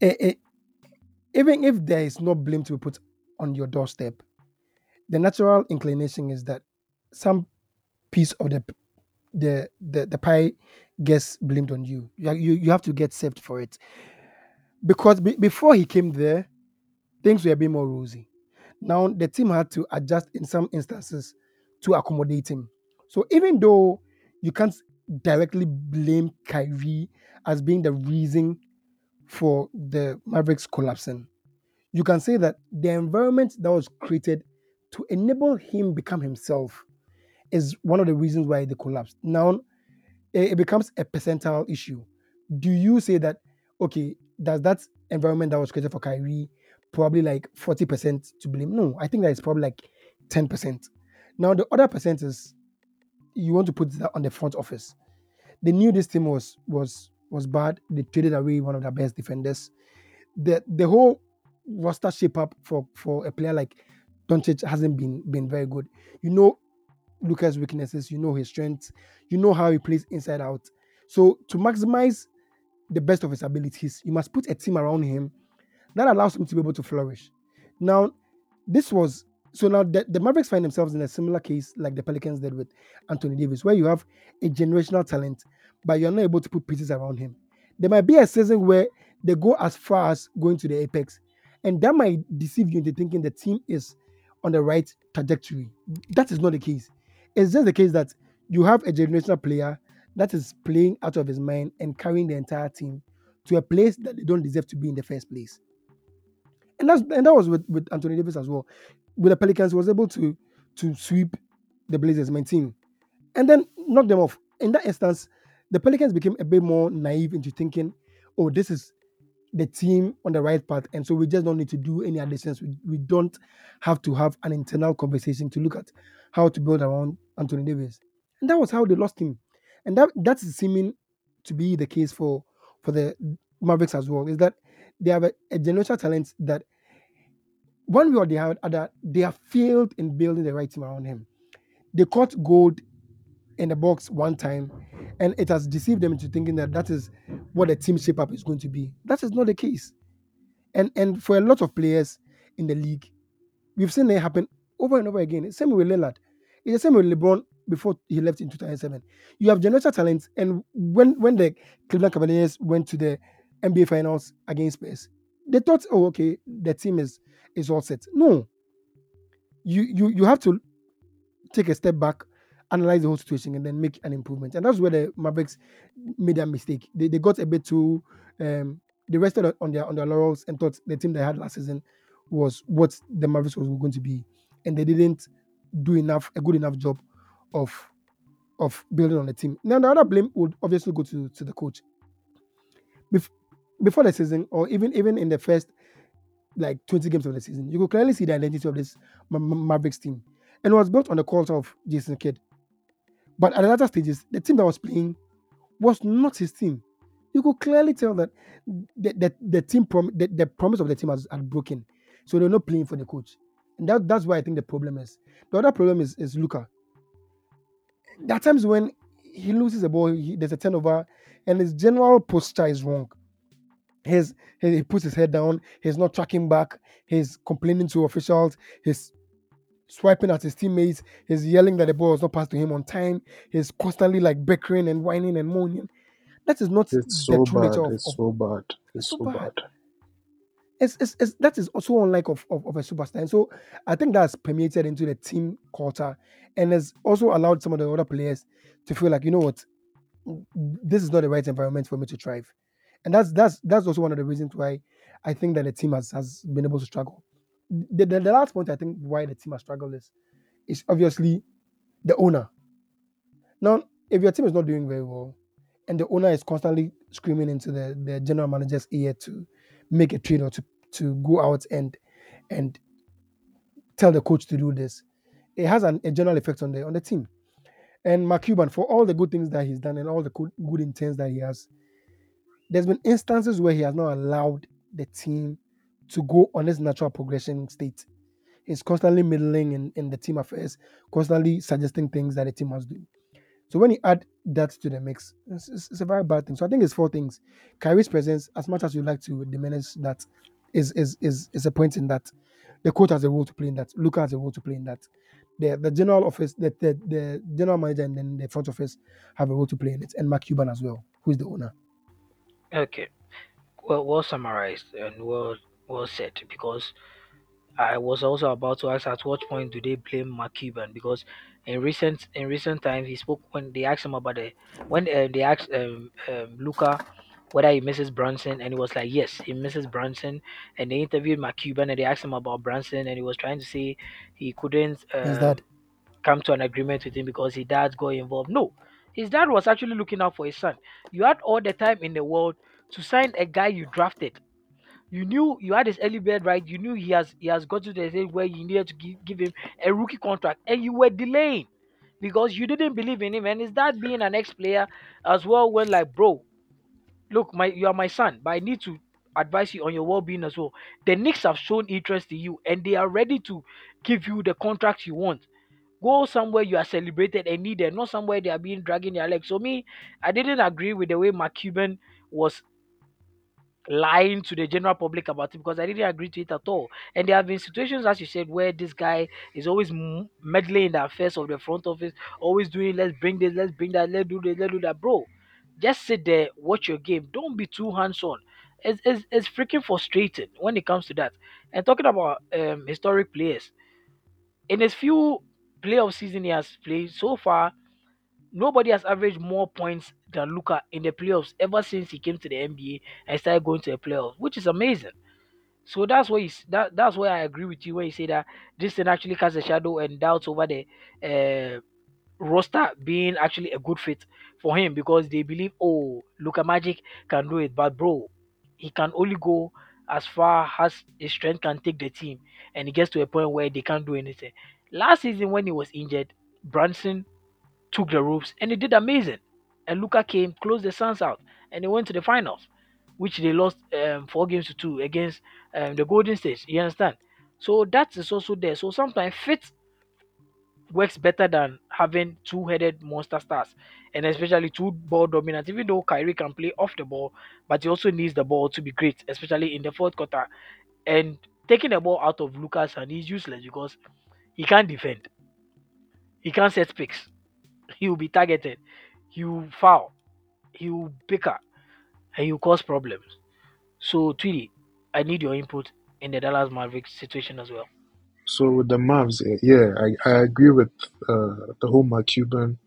Even if there is no blame to be put on your doorstep, the natural inclination is that some piece of the pie gets blamed on you. You have to get saved for it. Because before he came there, things were a bit more rosy. Now the team had to adjust in some instances to accommodate him. So even though you can't directly blame Kyrie as being the reason for the Mavericks collapsing, you can say that the environment that was created to enable him become himself is one of the reasons why they collapsed. Now, it becomes a percentile issue. Do you say that, okay, does that environment that was created for Kyrie probably like 40% to blame? No, I think that it's probably like 10%. Now, the other percent is you want to put that on the front office. They knew this team was bad. They traded away one of their best defenders. The whole roster shape up for a player like Doncic hasn't been very good. You know Luka's weaknesses, you know his strengths, you know how he plays inside out. So to maximize the best of his abilities, you must put a team around him that allows him to be able to flourish. Now, the Mavericks find themselves in a similar case like the Pelicans did with Anthony Davis, where you have a generational talent, but you're not able to put pieces around him. There might be a season where they go as far as going to the apex, and that might deceive you into thinking the team is on the right trajectory. That is not the case. It's just the case that you have a generational player that is playing out of his mind and carrying the entire team to a place that they don't deserve to be in the first place. And that was with Anthony Davis as well. With the Pelicans, he was able to sweep the Blazers, my team, and then knock them off. In that instance, the Pelicans became a bit more naive into thinking, oh, this is the team on the right path, and so we just don't need to do any additions. We don't have to have an internal conversation to look at how to build around Anthony Davis. And that was how they lost him. And that's seeming to be the case for the Mavericks as well, is that they have a generational talent that one way or the other, they have failed in building the right team around him. They caught gold in the box one time, and it has deceived them into thinking that is what a team shape-up is going to be. That is not the case. And for a lot of players in the league, we've seen it happen over and over again. Same with Lillard. It's the same with LeBron before he left in 2007. You have generational talent, and when the Cleveland Cavaliers went to the NBA Finals against Spurs, they thought, oh, okay, the team is all set. No. You have to take a step back, analyze the whole situation, and then make an improvement. And that's where the Mavericks made that mistake. They got a bit too... they rested on their laurels and thought the team they had last season was what the Mavericks was going to be. And they didn't do a good enough job of building on the team. Now, the other blame would obviously go to the coach. Before the season, or even in the first like 20 games of the season, you could clearly see the identity of this Mavericks team. And it was built on the culture of Jason Kidd. But at the latter stages, the team that was playing was not his team. You could clearly tell that the promise of the team had broken. So they're not playing for the coach. And that's why I think the problem is. The other problem is Luka. There are times when he loses the ball, there's a turnover, and his general posture is wrong. He puts his head down, he's not tracking back, he's complaining to officials, he's swiping at his teammates, he's yelling that the ball was not passed to him on time, he's constantly like bickering and whining and moaning. That is not the true nature of... It's so bad. it's that is also unlike of a superstar. And so I think that's permeated into the team culture and has also allowed some of the other players to feel like, you know what, this is not the right environment for me to thrive. And that's also one of the reasons why I think that the team has been able to struggle. The last point I think why the team has struggled is obviously the owner. Now, if your team is not doing very well and the owner is constantly screaming into the general manager's ear to make a trade or to go out and tell the coach to do this, it has a general effect on the team. And Mark Cuban, for all the good things that he's done and all the good intents that he has, there's been instances where he has not allowed the team to go on its natural progression state. He's constantly meddling in the team affairs, constantly suggesting things that the team must do. So when you add that to the mix, it's a very bad thing. So I think it's four things. Kyrie's presence, as much as you like to diminish that, is a point in that. The coach has a role to play in that. Luka has a role to play in that. The general office, the general manager and then the front office have a role to play in it. And Mark Cuban as well, who is the owner. Okay. Well summarized and well said, because I was also about to ask at what point do they blame Mark Cuban, because in recent times he spoke when they asked him about when they asked Luka whether he misses Brunson, and he was like, yes, he misses Brunson. And they interviewed Mark Cuban and they asked him about Brunson, and he was trying to say he couldn't come to an agreement with him because his dad got involved. No, his dad was actually looking out for his son. You had all the time in the world to sign a guy you drafted. You knew you had his early bird right. You knew he has got to the stage where you needed to give him a rookie contract, and you were delaying because you didn't believe in him. And his dad being an ex-player as well went like, bro, look, you are my son, but I need to advise you on your well-being as well. The Knicks have shown interest in you, and they are ready to give you the contract you want. Go somewhere you are celebrated and needed, not somewhere they are being dragging their legs. So me, I didn't agree with the way Mark Cuban was lying to the general public about it, because I didn't agree to it at all. And there have been situations, as you said, where this guy is always meddling in the affairs of the front office, always doing, let's bring this, let's bring that, let's do this, let's do that. Bro, just sit there, watch your game. Don't be too hands-on. It's freaking frustrating when it comes to that. And talking about historic players, in his few playoff season he has played so far, nobody has averaged more points than Luka in the playoffs ever since he came to the NBA and started going to the playoffs, which is amazing. So that's why I agree with you when you say that this thing actually casts a shadow and doubts over the roster being actually a good fit for him, because they believe, oh, Luka Magic can do it, but bro, he can only go as far as his strength can take the team, and it gets to a point where they can't do anything. Last season when he was injured, Brunson took the ropes and he did amazing. And Luka came, closed the Suns out, and they went to the finals, which they lost 4-2 against the Golden State. You understand? So that is also there. So sometimes fit works better than having two-headed monster stars, and especially two-ball dominant. Even though Kyrie can play off the ball, but he also needs the ball to be great, especially in the fourth quarter. And taking the ball out of Luka's hand is useless because he can't defend. He can't set picks. He will be targeted. He will foul. He will pick up. And he will cause problems. So, Tweedy, I need your input in the Dallas Mavericks situation as well. So, with the Mavs, I agree with the whole Mark Cuban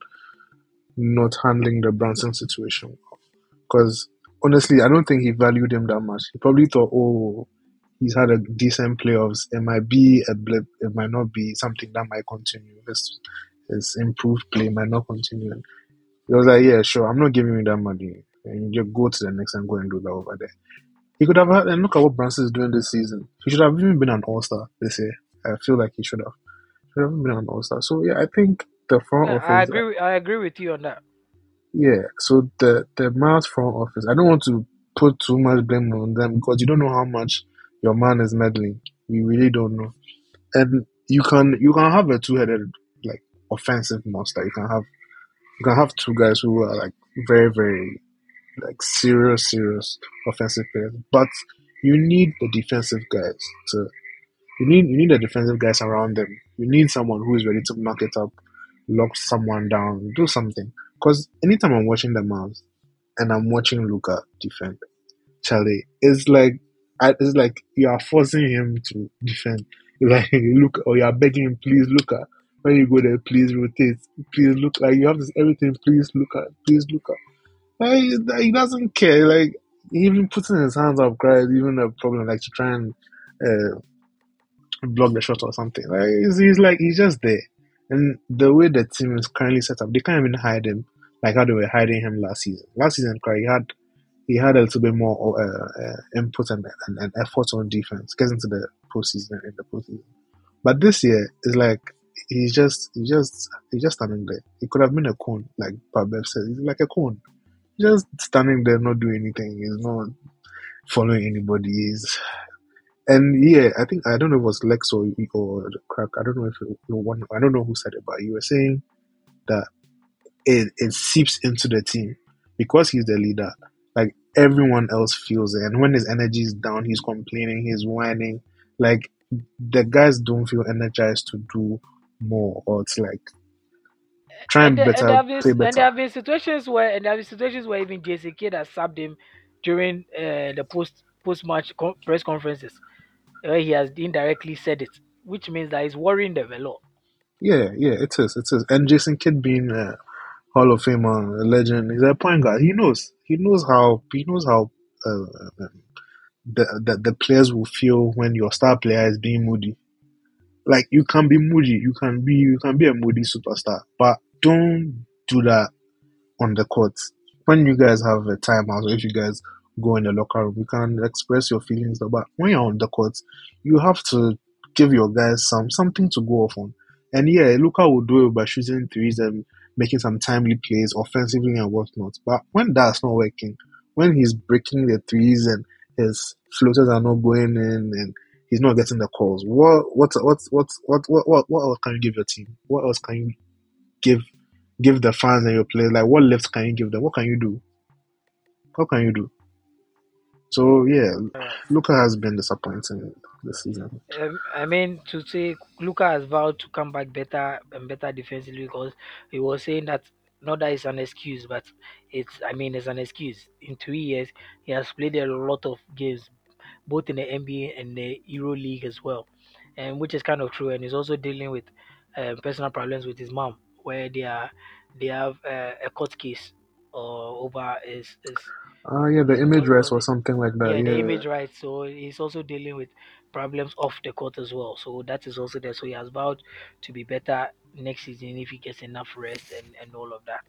not handling the Brunson situation. Because, honestly, I don't think he valued him that much. He probably thought, oh, he's had a decent playoffs. It might be a blip. It might not be something that might continue. His improved play might not continue. He was like, yeah, sure, I'm not giving you that money. And you just go to the next and go and do that over there. He could have had, and look at what Brunson is doing this season. He should have even been an all-star this year. I feel like he should have. Should have been an all-star. So, yeah, I think the front office... I agree with you on that. Yeah, so the Mavs front office, I don't want to put too much blame on them because you don't know how much your man is meddling. You really don't know. And you can have a two-headed offensive monster. You can have two guys who are very, very serious offensive players, but you need the defensive guys. You need the defensive guys around them. You need someone who is ready to knock it up, lock someone down, do something. Because anytime I'm watching the Mavs and I'm watching Luka defend, Charlie, it's like It's like you are forcing him to defend. It's like, look, or you are begging him, please, Luka. When you go there, please rotate. Please, Luka. Like, you have this everything, please, Luka. Please, Luka. Like, he doesn't care. Like, even putting his hands up, guys, even a problem, like, to try and block the shot or something. Like, he's like, he's just there. And the way the team is currently set up, they can't even hide him like how they were hiding him last season. Last season, he had a little bit more input and effort on defense, gets into the postseason in the postseason. But this year, it's like he's just standing there. He could have been a cone, like Pabev says. He's like a cone, just standing there, not doing anything. He's not following anybody. I think, I don't know if it was Lex or Crack. I don't know if I don't know who said it, but you were saying that it seeps into the team because he's the leader. Like, everyone else feels it. And when his energy is down, he's complaining, he's whining. Like, the guys don't feel energized to do more, or it's like trying better, play better. And there have been situations where, even JCK that subbed him during the post-match press conferences, where he has indirectly said it, which means that he's worrying them a lot. Yeah, it is. And Jason Kidd being a Hall of Famer, a legend, he's a point guard. He knows how the players will feel when your star player is being moody. Like, you can be moody, you can be a moody superstar, but don't do that on the court. When you guys have a timeout, or if you guys go in the locker room, you can express your feelings. But when you're on the court, you have to give your guys something to go off on. And Luka will do it by shooting threes and making some timely plays offensively and whatnot. But when that's not working, when he's breaking the threes and his floaters are not going in and he's not getting the calls, what else can you give your team? What else can you give the fans and your players? Like, what lift can you give them? What can you do? What can you do? So, Luka has been disappointing this season. To say Luka has vowed to come back better and better defensively, because he was saying that, not that it's an excuse, but it's an excuse. In 3 years, he has played a lot of games, both in the NBA and the Euro League as well, and which is kind of true. And he's also dealing with personal problems with his mom, where they have a court case over his the image rights or something like that. The image rights. So he's also dealing with problems off the court as well. So that is also there. So he has vowed to be better next season if he gets enough rest and all of that.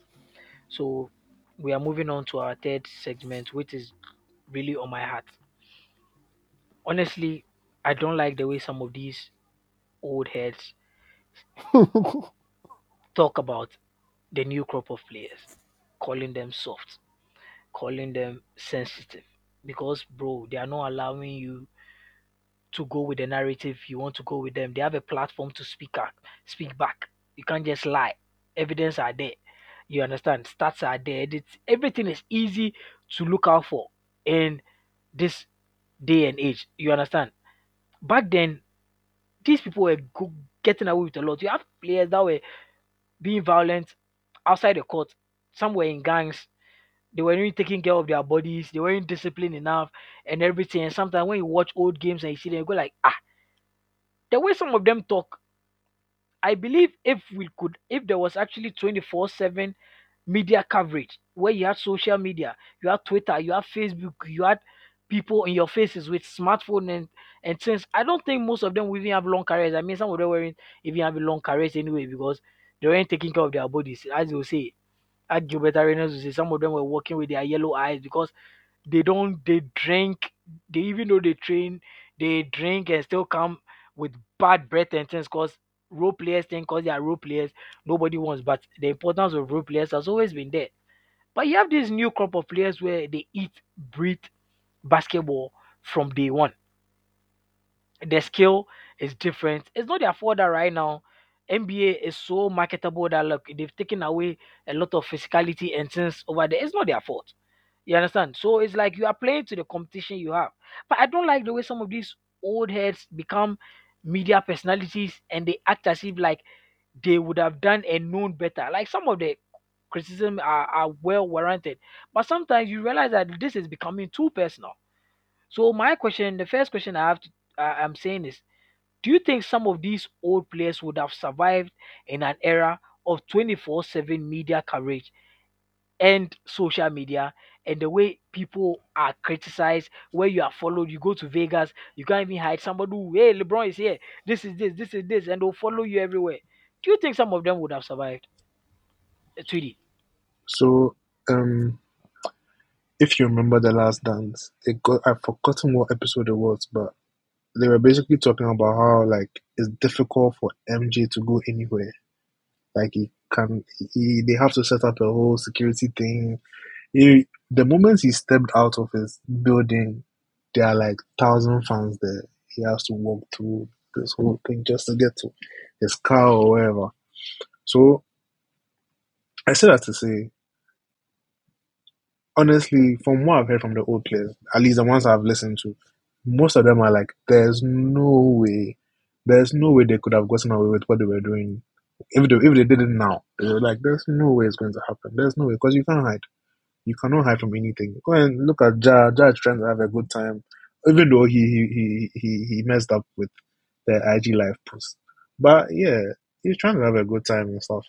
So we are moving on to our third segment, which is really on my heart. Honestly, I don't like the way some of these old heads talk about the new crop of players, calling them soft, calling them sensitive, because bro, they are not allowing you to go with the narrative you want to go with them. They have a platform to speak back. You can't just lie. Evidence are there. You understand? Stats are there. Everything is easy to look out for in this day and age. You understand? Back then, these people were getting away with a lot. You have players that were being violent outside the court. Some were in gangs. They weren't taking care of their bodies. They weren't disciplined enough and everything. And sometimes when you watch old games and you see them, you go like, the way some of them talk, I believe if there was actually 24/7 media coverage, where you had social media, you had Twitter, you had Facebook, you had people in your faces with smartphone and things, I don't think most of them would even have long careers. I mean, some of them weren't even having long careers anyway, because they weren't taking care of their bodies, as you say. At Gilbert Arenas, you see some of them were walking with their yellow eyes because they drink. They, even though they train, they drink and still come with bad breath and things, because role players think, because they are role players, nobody wants. But the importance of role players has always been there. But you have this new crop of players where they eat, breathe basketball from day one. Their skill is different. It's not their fault that right now NBA is so marketable that, look, they've taken away a lot of physicality and things over there. It's not their fault. You understand? So it's like you are playing to the competition you have. But I don't like the way some of these old heads become media personalities and they act as if like they would have done and known better. Like, some of the criticism are well warranted. But sometimes you realize that this is becoming too personal. So my question, the first question I'm saying is, do you think some of these old players would have survived in an era of 24/7 media coverage and social media, and the way people are criticized, where you are followed? You go to Vegas, you can't even hide. Somebody who, hey, LeBron is here, this is this, and they'll follow you everywhere. Do you think some of them would have survived? Tweedy. So, if you remember The Last Dance, I've forgotten what episode it was, but they were basically talking about how, like, it's difficult for MJ to go anywhere. Like, they have to set up a whole security thing. The moment he stepped out of his building, there are like 1,000 fans there. He has to walk through this whole thing just to get to his car or wherever. So, I said that to say, honestly, from what I've heard from the old players, at least the ones I've listened to, most of them are like, there's no way they could have gotten away with what they were doing. If they did it now, they were like, there's no way it's going to happen. There's no way, because you can't hide. You cannot hide from anything. Go and look at Ja. Ja is trying to have a good time, even though he messed up with the IG live post. But yeah, he's trying to have a good time and stuff.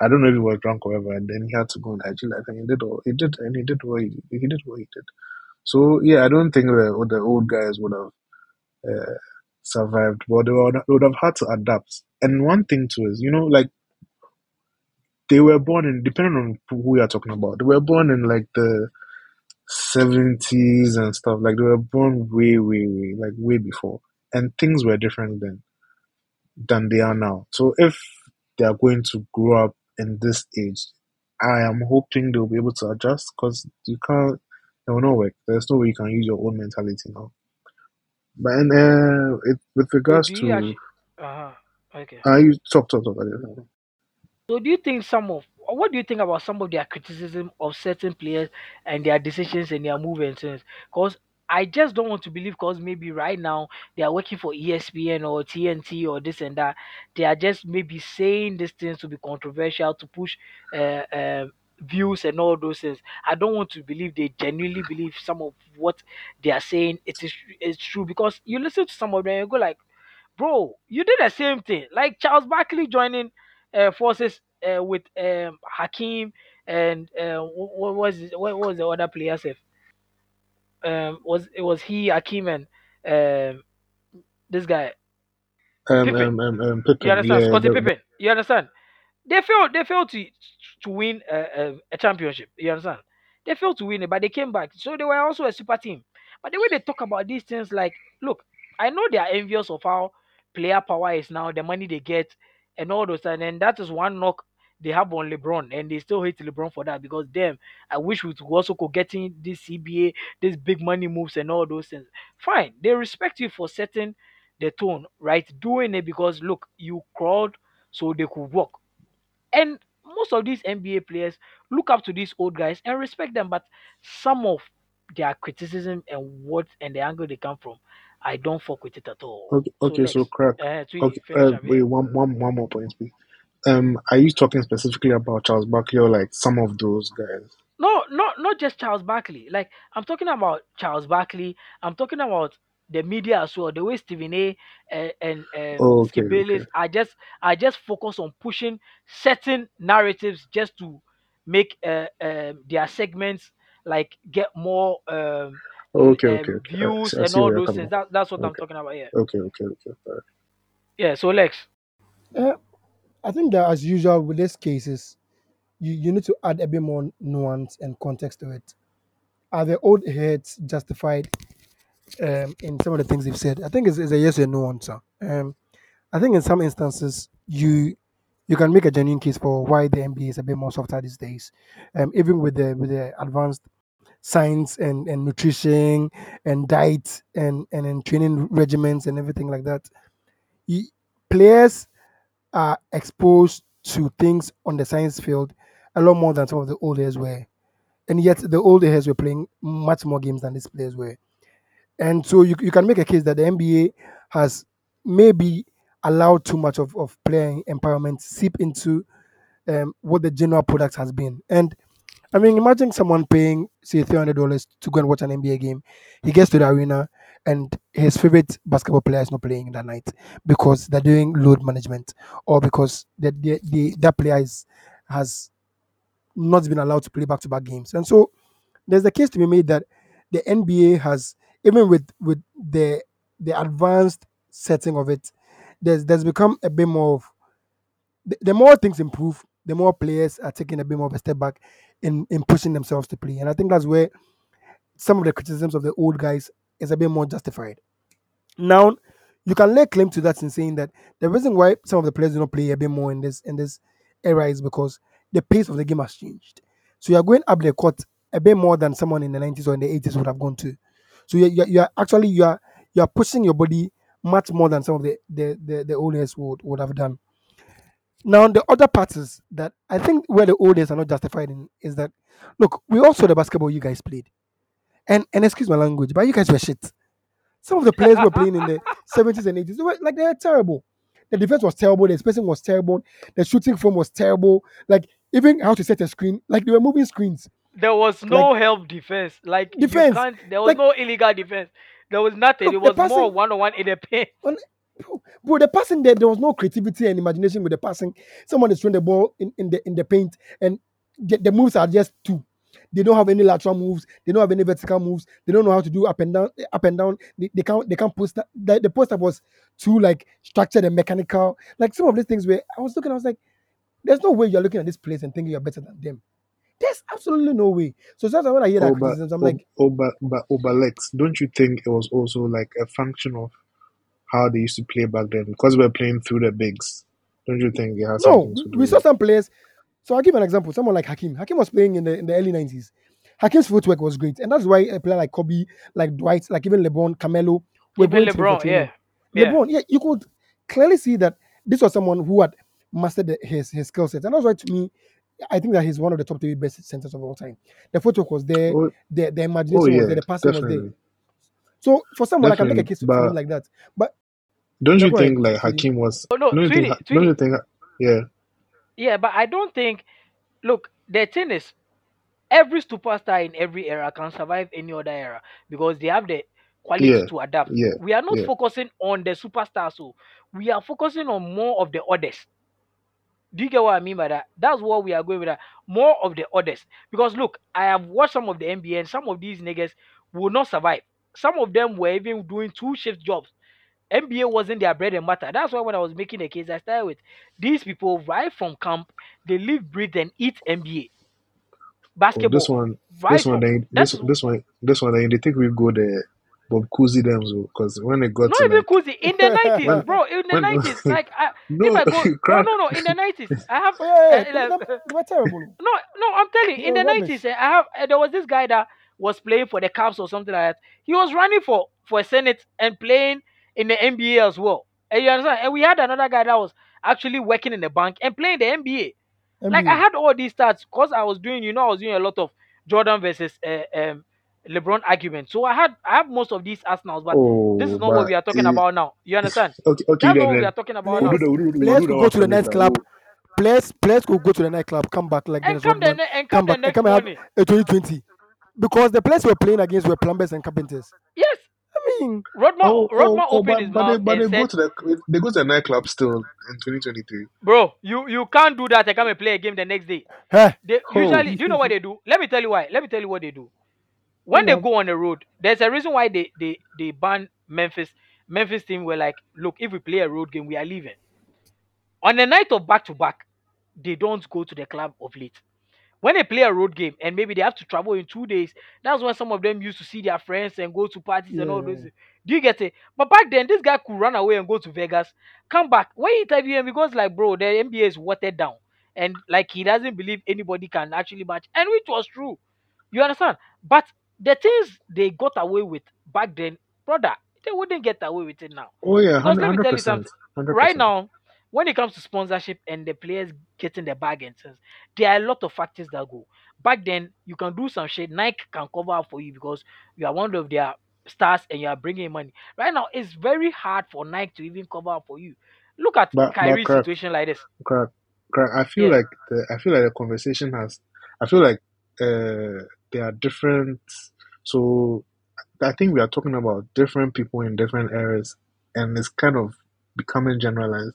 I don't know if he was drunk or whatever, and then he had to go on IG live, and he did what he did. So yeah, I don't think the old guys would have survived, but they would have had to adapt. And one thing too is, like, they were born in, depending on who you are talking about, they were born in like the 70s and stuff. Like, they were born way, way, way, like way before. And things were different then than they are now. So if they are going to grow up in this age, I am hoping they'll be able to adjust, because it will not work. There's no way you can use your own mentality now. But with regards to... Okay. You talk about it. So what do you think about some of their criticism of certain players and their decisions and their movements? Because I just don't want to believe, because maybe right now they are working for ESPN or TNT or this and that. They are just maybe saying these things to be controversial, to push views and all those things. I don't want to believe they genuinely believe some of what they are saying. It's true, because you listen to some of them and you go like, bro, you did the same thing. Like Charles Barkley joining forces with Hakeem and what was the other player? Hakeem and this guy. Pippen. Pippen. You understand, yeah, Scottie Pippen. You understand? They failed to win a championship. You understand? They failed to win it, but they came back. So they were also a super team. But the way they talk about these things, like, look, I know they are envious of how player power is now, the money they get, and all those things. And that is one knock they have on LeBron, and they still hate LeBron for that, because damn, I wish we also could get in this CBA, this big money moves and all those things. Fine, they respect you for setting the tone, right? Doing it because, look, you crawled so they could walk. And most of these NBA players look up to these old guys and respect them, but some of their criticism and words and the angle they come from, I don't fuck with it at all. Okay, so Crack. Wait, one more point, please. Are you talking specifically about Charles Barkley or like some of those guys? No, not just Charles Barkley. Like, I'm talking about Charles Barkley. I'm talking about the media as well. The way Stephen A. and Skip Bayless are just focused on pushing certain narratives just to make their segments like get more. Okay. Views and all those things. That's what I'm talking about. Yeah. Okay. Right. Yeah. So Lex, I think that as usual with these cases, you need to add a bit more nuance and context to it. Are the old heads justified in some of the things they've said? I think it's a yes and no answer. I think in some instances you can make a genuine case for why the NBA is a bit more softer these days, even with the advanced science and nutrition and diet and training regimens and everything like that. Players are exposed to things on the science field a lot more than some of the old players were. And yet the old players were playing much more games than these players were. And so you can make a case that the NBA has maybe allowed too much of player empowerment seep into what the general product has been. And I mean, imagine someone paying, say, $300 to go and watch an NBA game. He gets to the arena and his favorite basketball player is not playing that night because they're doing load management, or because that player has not been allowed to play back-to-back games. And so there's a case to be made that the NBA has, even with the advanced setting of it, there's become a bit more of, the more things improve, the more players are taking a bit more of a step back in pushing themselves to play. And I think that's where some of the criticisms of the old guys is a bit more justified. Now, you can lay claim to that in saying that the reason why some of the players do not play a bit more in this era is because the pace of the game has changed. So you are going up the court a bit more than someone in the 90s or in the 80s would have gone to. So you are pushing your body much more than some of the oldest would have done. Now, the other part is that I think where the oldest are not justified in is that, look, we also the basketball you guys played. And excuse my language, but you guys were shit. Some of the players were playing in the 70s and 80s. They were terrible. The defense was terrible. The spacing was terrible. The shooting form was terrible. Like, even how to set a screen. Like, they were moving screens. There was no help defense. Like, defense. There was no illegal defense. There was nothing. Look, it was passing, more one-on-one in the paint. Bro, the passing there was no creativity and imagination with the passing. Someone is throwing the ball in the paint, and the moves are just two. They don't have any lateral moves. They don't have any vertical moves. They don't know how to do up and down. They can't post up. The post up was too like structured and mechanical. Like some of these things where I was looking, I was like, "There's no way you're looking at this place and thinking you're better than them. There's absolutely no way." So sometimes when I hear that criticism, I'm like, "But Lex, don't you think it was also like a function of how they used to play back then, because we're playing through the bigs? Don't you think it has something to do with it?" No, we saw some players. So I'll give an example. Someone like Hakeem. Hakeem was playing in the early 90s. Hakeem's footwork was great, and that's why a player like Kobe, like Dwight, like even LeBron, Carmelo, LeBron, you could clearly see that this was someone who had mastered his skill set, and that's why to me, I think that he's one of the top 3 best centers of all time. The footwork was there, the imagination was there, the passing was there. So for someone, definitely, I can make a case for him like that, but. Don't you think like Hakeem was? Oh, no, don't you think? Yeah. Yeah, but I don't think. Look, the thing is, every superstar in every era can survive any other era because they have the quality to adapt. Yeah, we are not focusing on the superstars, so we are focusing on more of the others. Do you get what I mean by that? That's what we are going with. That. More of the others, because look, I have watched some of the NBA, and some of these niggas will not survive. Some of them were even doing 2-shift jobs. NBA wasn't their bread and butter. That's why when I was making the case, I started with these people right from camp. They live, breathe, and eat NBA basketball. This one, they think we go there, Bob Cousy them, because when it got not to even like, Cousy in the '90s, bro. In the '90s, like in the '90s, I have terrible. No, I'm telling you, in the '90s, I have there was this guy that was playing for the Cavs or something like that. He was running for Senate and playing in the NBA as well. And you understand? And we had another guy that was actually working in the bank and playing the NBA. Like, I had all these stats because I was doing, a lot of Jordan versus LeBron arguments. So I have most of these arsenals, but this is not what we are talking about now. You understand? Okay, that's what we are talking about now. Players could go to the nightclub. Players could go to the nightclub, come back like Dennis Rodman, and come back and come out a 2020. Because the players we're playing against were plumbers and carpenters. Yes. Rodman opened his mouth. But they go to the nightclub still in 2023. Bro, you can't do that. I come and play a game the next day. Usually, do you know what they do? Let me tell you why. Let me tell you what they do. When they go on the road, there's a reason why they ban Memphis. Memphis team were like, look, if we play a road game, we are leaving. On the night of back-to-back, they don't go to the club of late. When they play a road game and maybe they have to travel in 2 days, that's when some of them used to see their friends and go to parties and all those. Do you get it? But back then, this guy could run away and go to Vegas, come back. When you interview him, he goes like, bro, the NBA is watered down. And like, he doesn't believe anybody can actually match. And which was true. You understand? But the things they got away with back then, brother, they wouldn't get away with it now. Oh, yeah, 100%. Let me tell you something. 100%. Right now, when it comes to sponsorship and the players getting the bag and things, there are a lot of factors that go. Back then, you can do some shit. Nike can cover up for you because you are one of their stars and you are bringing money. Right now, it's very hard for Nike to even cover up for you. Look at Kyrie's situation like this. I feel like the conversation has. I feel like There are different, so I think we are talking about different people in different eras, and it's kind of becoming generalized.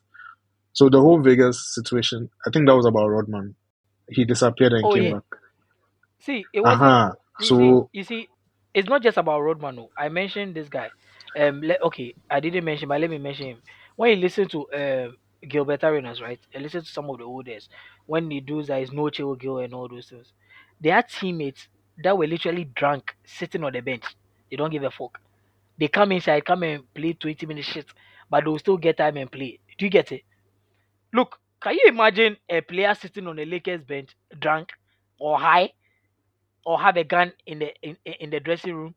So the whole Vegas situation, I think that was about Rodman. He disappeared and came back. See, it was you see, it's not just about Rodman. No. I mentioned this guy. I didn't mention, but let me mention him. When you listen to Gilbert Arenas, right? I listen to some of the oldest. When he does that, is no chill Gil and all those things. They are teammates that were literally drunk, sitting on the bench. They don't give a fuck. They come inside, come and play 20-minute shit, but they'll still get time and play. Do you get it? Look, can you imagine a player sitting on the Lakers bench, drunk or high, or have a gun in the dressing room,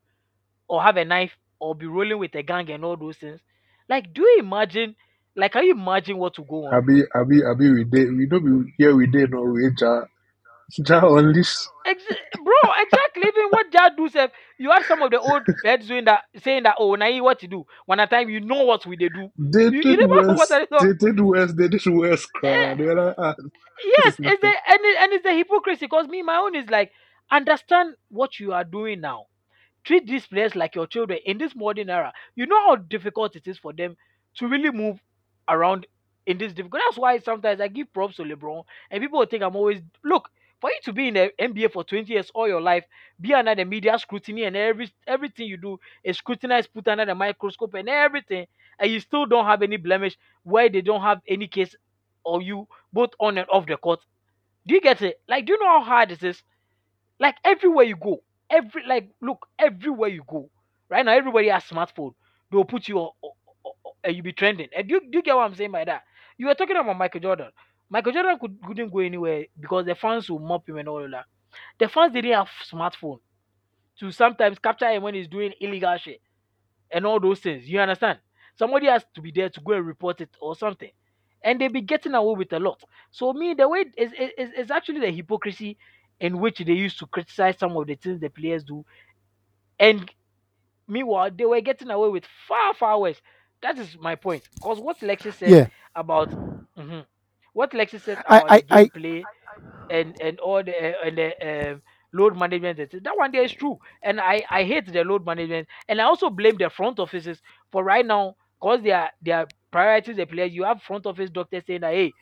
or have a knife, or be rolling with a gang and all those things? Like, do you imagine? Like, can you imagine what to go on? Abi, we did. We don't be here. We did no way, Ja only. Bro, exactly. Even what Ja do, sir. You have some of the old heads doing that, saying that, oh, now what to do? One at a time, you know what we they do. They did worse. Yes, it's the hypocrisy. Because me, my own is like, understand what you are doing now. Treat these players like your children in this modern era. You know how difficult it is for them to really move around in this difficult. That's why sometimes I give props to LeBron, and people think I'm always look. For you to be in the NBA for 20 years all your life, be under the media scrutiny, and everything you do is scrutinized, put under the microscope and everything, and you still don't have any blemish where they don't have any case of you both on and off the court. Do you get it? Like, do you know how hard this is? Like, everywhere you go, everywhere you go. Right now, everybody has smartphone. They'll put you on, you'll be trending. And do you get what I'm saying by that? You were talking about Michael Jordan. Michael Jordan couldn't go anywhere because the fans would mop him and all that. The fans didn't have smartphone to sometimes capture him when he's doing illegal shit and all those things. You understand? Somebody has to be there to go and report it or something. And they be getting away with a lot. So me, the way is actually the hypocrisy in which they used to criticize some of the things the players do. And meanwhile, they were getting away with far, far worse. That is my point. Because what Lexi said about... Mm-hmm. What Lexi said about play and all the load management, that one there is true. And I hate the load management. And I also blame the front offices for right now, because they are priorities the players. You have front office doctors saying that, hey,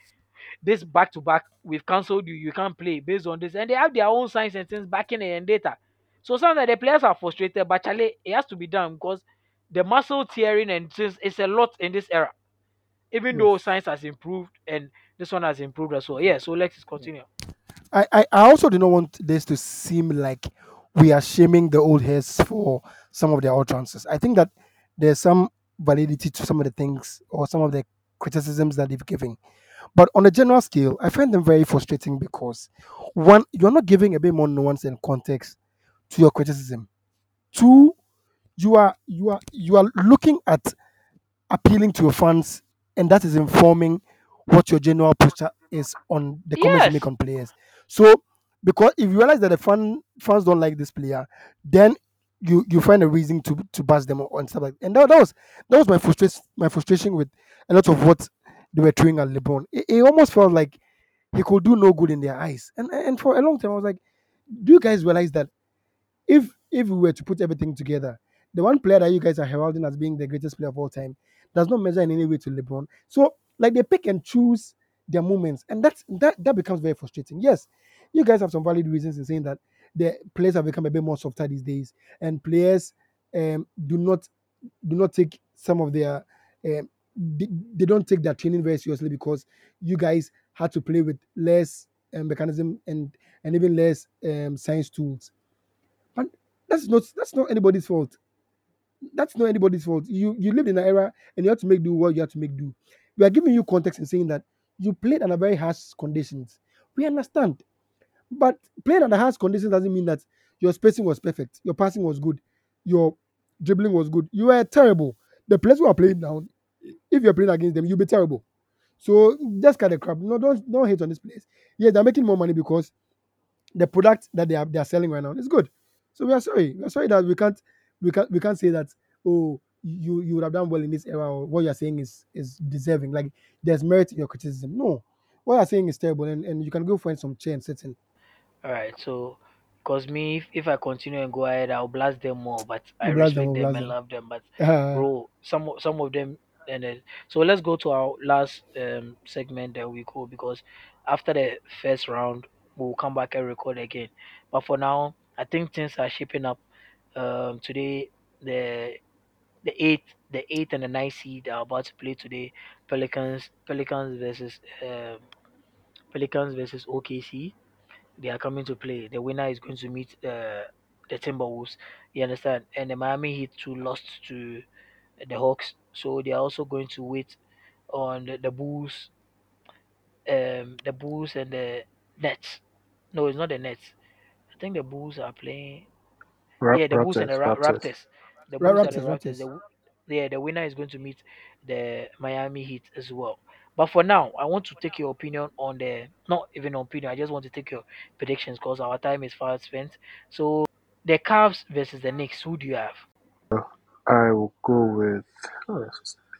this back-to-back, we've cancelled you, you can't play based on this. And they have their own signs and things backing it and data. So sometimes the players are frustrated, but it has to be done because the muscle tearing and things, it's a lot in this era. Even though science has improved and this one has improved as well. Yeah, so let's continue. I also do not want this to seem like we are shaming the old heads for some of their utterances. I think that there's some validity to some of the things or some of the criticisms that they've given. But on a general scale, I find them very frustrating because one, you're not giving a bit more nuance and context to your criticism. Two, you are looking at appealing to your fans, and that is informing what your general posture is on the comments you make on players. So, because if you realize that the fans don't like this player, then you find a reason to bash them on stuff like that. And that was my frustration with a lot of what they were throwing at LeBron. It almost felt like he could do no good in their eyes. And for a long time, I was like, do you guys realize that if we were to put everything together, the one player that you guys are heralding as being the greatest player of all time does not measure in any way to LeBron. So, like, they pick and choose their moments, and that becomes very frustrating. Yes, you guys have some valid reasons in saying that the players have become a bit more softer these days, and players do not take some of their they don't take their training very seriously because you guys had to play with less mechanism and even less science tools. But that's not anybody's fault. That's not anybody's fault. You lived in an era and you had to make do what you had to make do. We are giving you context in saying that you played under very harsh conditions. We understand. But playing under harsh conditions doesn't mean that your spacing was perfect, your passing was good, your dribbling was good. You were terrible. The players who are playing down, if you're playing against them, you'll be terrible. So just cut the crap. No, don't hate on this place. Yeah, they're making more money because the product that they are selling right now is good. So we are sorry. We are sorry that we can't say that, oh, you would have done well in this era, or what you're saying is deserving. Like, there's merit in your criticism. No. What you're saying is terrible, and you can go find some chair and sit in. All right. So Cause me, if I continue and go ahead, I'll blast them more. But I respect them and love them. But bro, some of them. And then, so let's go to our last segment that we go, because after the first round we'll come back and record again. But for now, I think things are shaping up. Today the eighth and the ninth seed are about to play today. Pelicans versus OKC. They are coming to play. The winner is going to meet the Timberwolves. You understand? And the Miami Heat too lost to the Hawks, so they are also going to wait on the Bulls and the Nets. No, it's not the Nets. I think the Bulls are playing. The Bulls and the Raptors. The Bulls and the Raptors. The winner is going to meet the Miami Heat as well. But for now, I want to take your opinion on not even opinion. I just want to take your predictions because our time is far spent. So the Cavs versus the Knicks. Who do you have? I will go with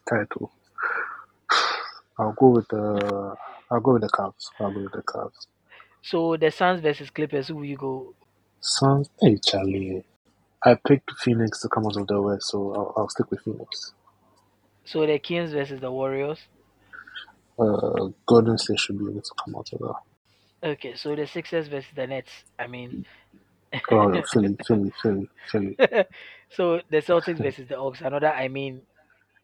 title. I'll go with the Cavs. So the Suns versus Clippers. Who will you go? Suns. Hey Charlie, I picked Phoenix to come out of the West, so I'll stick with Phoenix. So the Kings versus the Warriors. Golden State should be able to come out of that. Okay, so the Sixers versus the Nets. I mean, Philly. So the Celtics versus the Hawks. Another, I mean.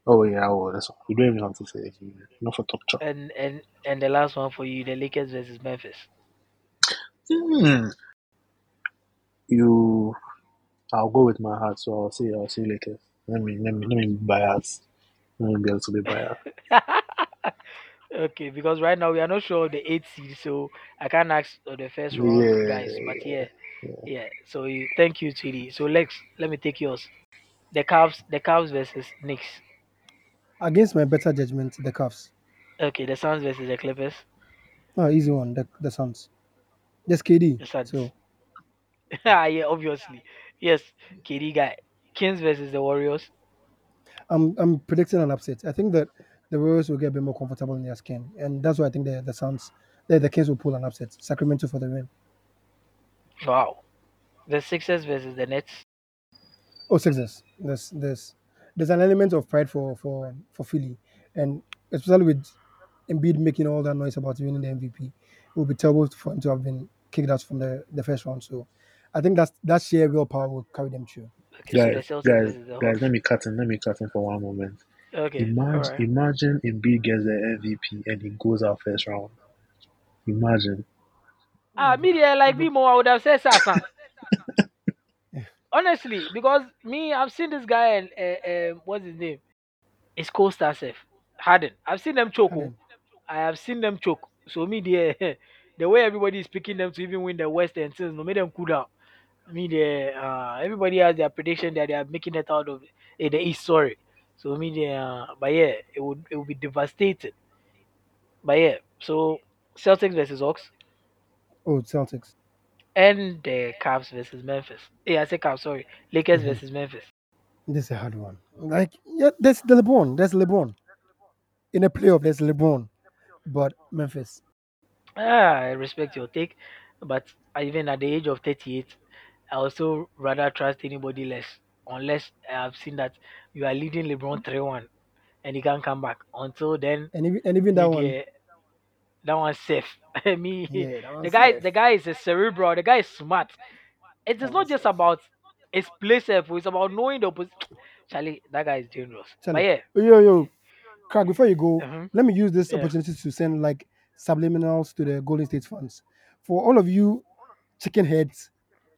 Oh yeah, that's one. You don't even have to say it. Not for top chart. And the last one for you, the Lakers versus Memphis. I'll go with my heart, so I'll see Lakers. Let me be biased. Let me be able to be biased. Okay, because right now we are not sure of the 8th seed, so I can't ask the first round guys. But yeah. So thank you, Tweedy. So Lex, let me take yours. The Cavs versus Knicks. Against my better judgment, the Cavs. Okay, the Suns versus the Clippers. Oh, easy one. The Suns. Just KD. The Suns. So. Yeah, obviously. Yes, KD guy. Kings versus the Warriors. I'm predicting an upset. I think that the Warriors will get a bit more comfortable in their skin. And that's why I think the Kings will pull an upset. Sacramento for the win. Wow. The Sixers versus the Nets. Oh, Sixers. There's an element of pride for Philly. And especially with Embiid making all that noise about winning the MVP, it would be terrible for him to have been kicked out from the first round. So I think that sheer willpower will carry them through. Okay, so guys, let me cut in for one moment. Okay. Imagine Embiid gets the MVP and he goes out first round. Imagine. Media like me more. I would have said Sasa. Honestly, because me, I've seen this guy and what's his name? It's co-star Seth Harden. I've seen them choke. Harden. I have seen them choke. So media, the way everybody is picking them to even win the West and things, no make them cool down. Media, everybody has their prediction that they are making it out of the East. Sorry. So but yeah, it would be devastated. But yeah, so Celtics versus Hawks. Oh, Celtics. And the Cavs versus Memphis. Yeah, I said Cavs. Sorry, Lakers versus Memphis. This is a hard one. Like yeah, there's LeBron. In a playoff, there's LeBron, but Memphis. I respect your take, but even at the age of 38, I also rather trust anybody less. Unless I've seen that you are leading LeBron 3-1 and he can't come back. Until then, and even that one's safe. I mean, the guy is a cerebral. The guy is smart. It is not just about his play safe. It's about knowing the opposition. Charlie, that guy is dangerous. Charlie, but yeah, yo, Craig, before you go, let me use this opportunity to send like subliminals to the Golden State fans. For all of you chicken heads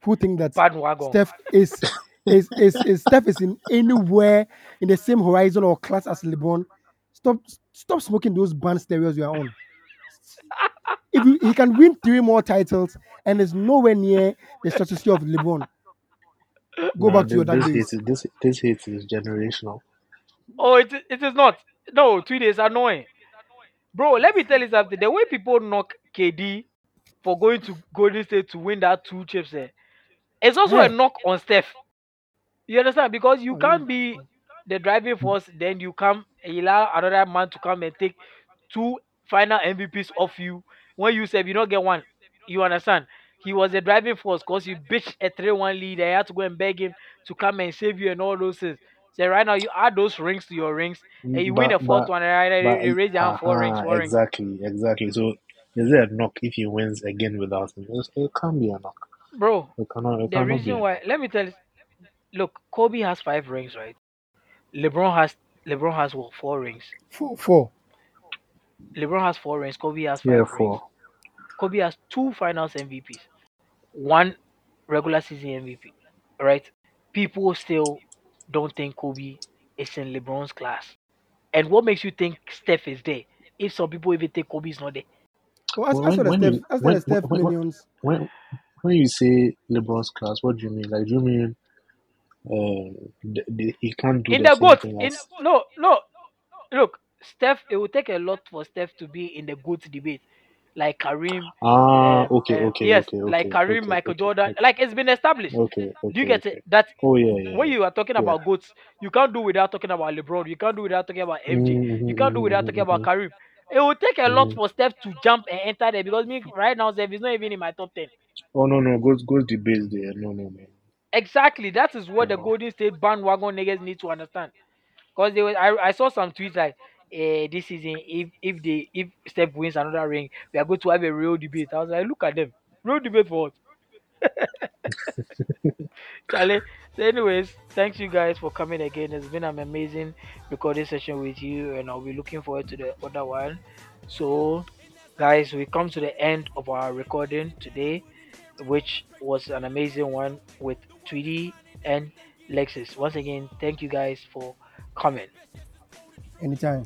who think that Steph is. Is Steph is in anywhere in the same horizon or class as LeBron? Stop smoking those band stereos you are on. If he can win 3 more titles and is nowhere near the status of LeBron, go back to your days. This hate is generational. Oh, it is not. No, Tweedy is annoying, bro. Let me tell you something. The way people knock KD for going to Golden State to win that 2 chips, it's also a knock on Steph. You understand? Because you can't be the driving force, then you come and allow another man to come and take 2 final MVPs off you when you say you don't get one. You understand? He was a driving force because you bitched a 3-1 lead. I had to go and beg him to come and save you and all those things. So right now you add those rings to your rings and you win the fourth one, right? You raise down four rings, four rings. Exactly. So is there a knock if he wins again without him? It can't be a knock. Bro, the reason why, let me tell you, look, Kobe has 5 rings, right? LeBron has what, 4 rings? Four. LeBron has 4 rings. Kobe has 5 rings. Kobe has 2 finals MVPs, 1 regular season MVP, right? People still don't think Kobe is in LeBron's class. And what makes you think Steph is there? If some people even think Kobe is not there. When you say LeBron's class, what do you mean? Like, do you mean he can't do in the GOAT? No. Look, Steph, it will take a lot for Steph to be in the GOAT debate. Like Kareem. Michael Jordan. Like, it's been established. Do you get it? That when you are talking about GOATs, you can't do without talking about LeBron. You can't do without talking about MJ. You can't do without talking about Kareem. It will take a lot for Steph to jump and enter there, because me right now, Steph is not even in my top 10. Oh, no. Go debate there. No, man. Exactly. That is what the Golden State bandwagon niggas need to understand. Because I saw some tweets like, this season, if Steph wins another ring, we are going to have a real debate. I was like, look at them. Real debate for what? Charlie. So anyways, thanks you guys for coming again. It's been an amazing recording session with you, and I'll be looking forward to the other one. So guys, we come to the end of our recording today, which was an amazing one with Tweedy and Lexus. Once again, thank you guys for coming. Anytime.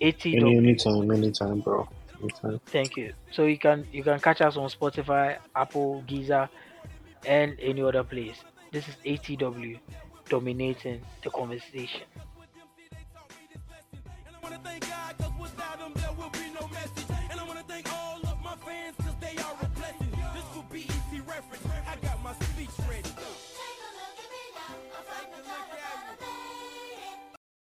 Anytime, bro. Anytime. Thank you. So you can catch us on Spotify, Apple, Giza, and any other place. This is ATW, dominating the conversation. And I wanna thank God, 'cause without him there will be no message. And I wanna thank all of my fans, 'cause they are a blessing. This will be easy reference. I got my speech ready.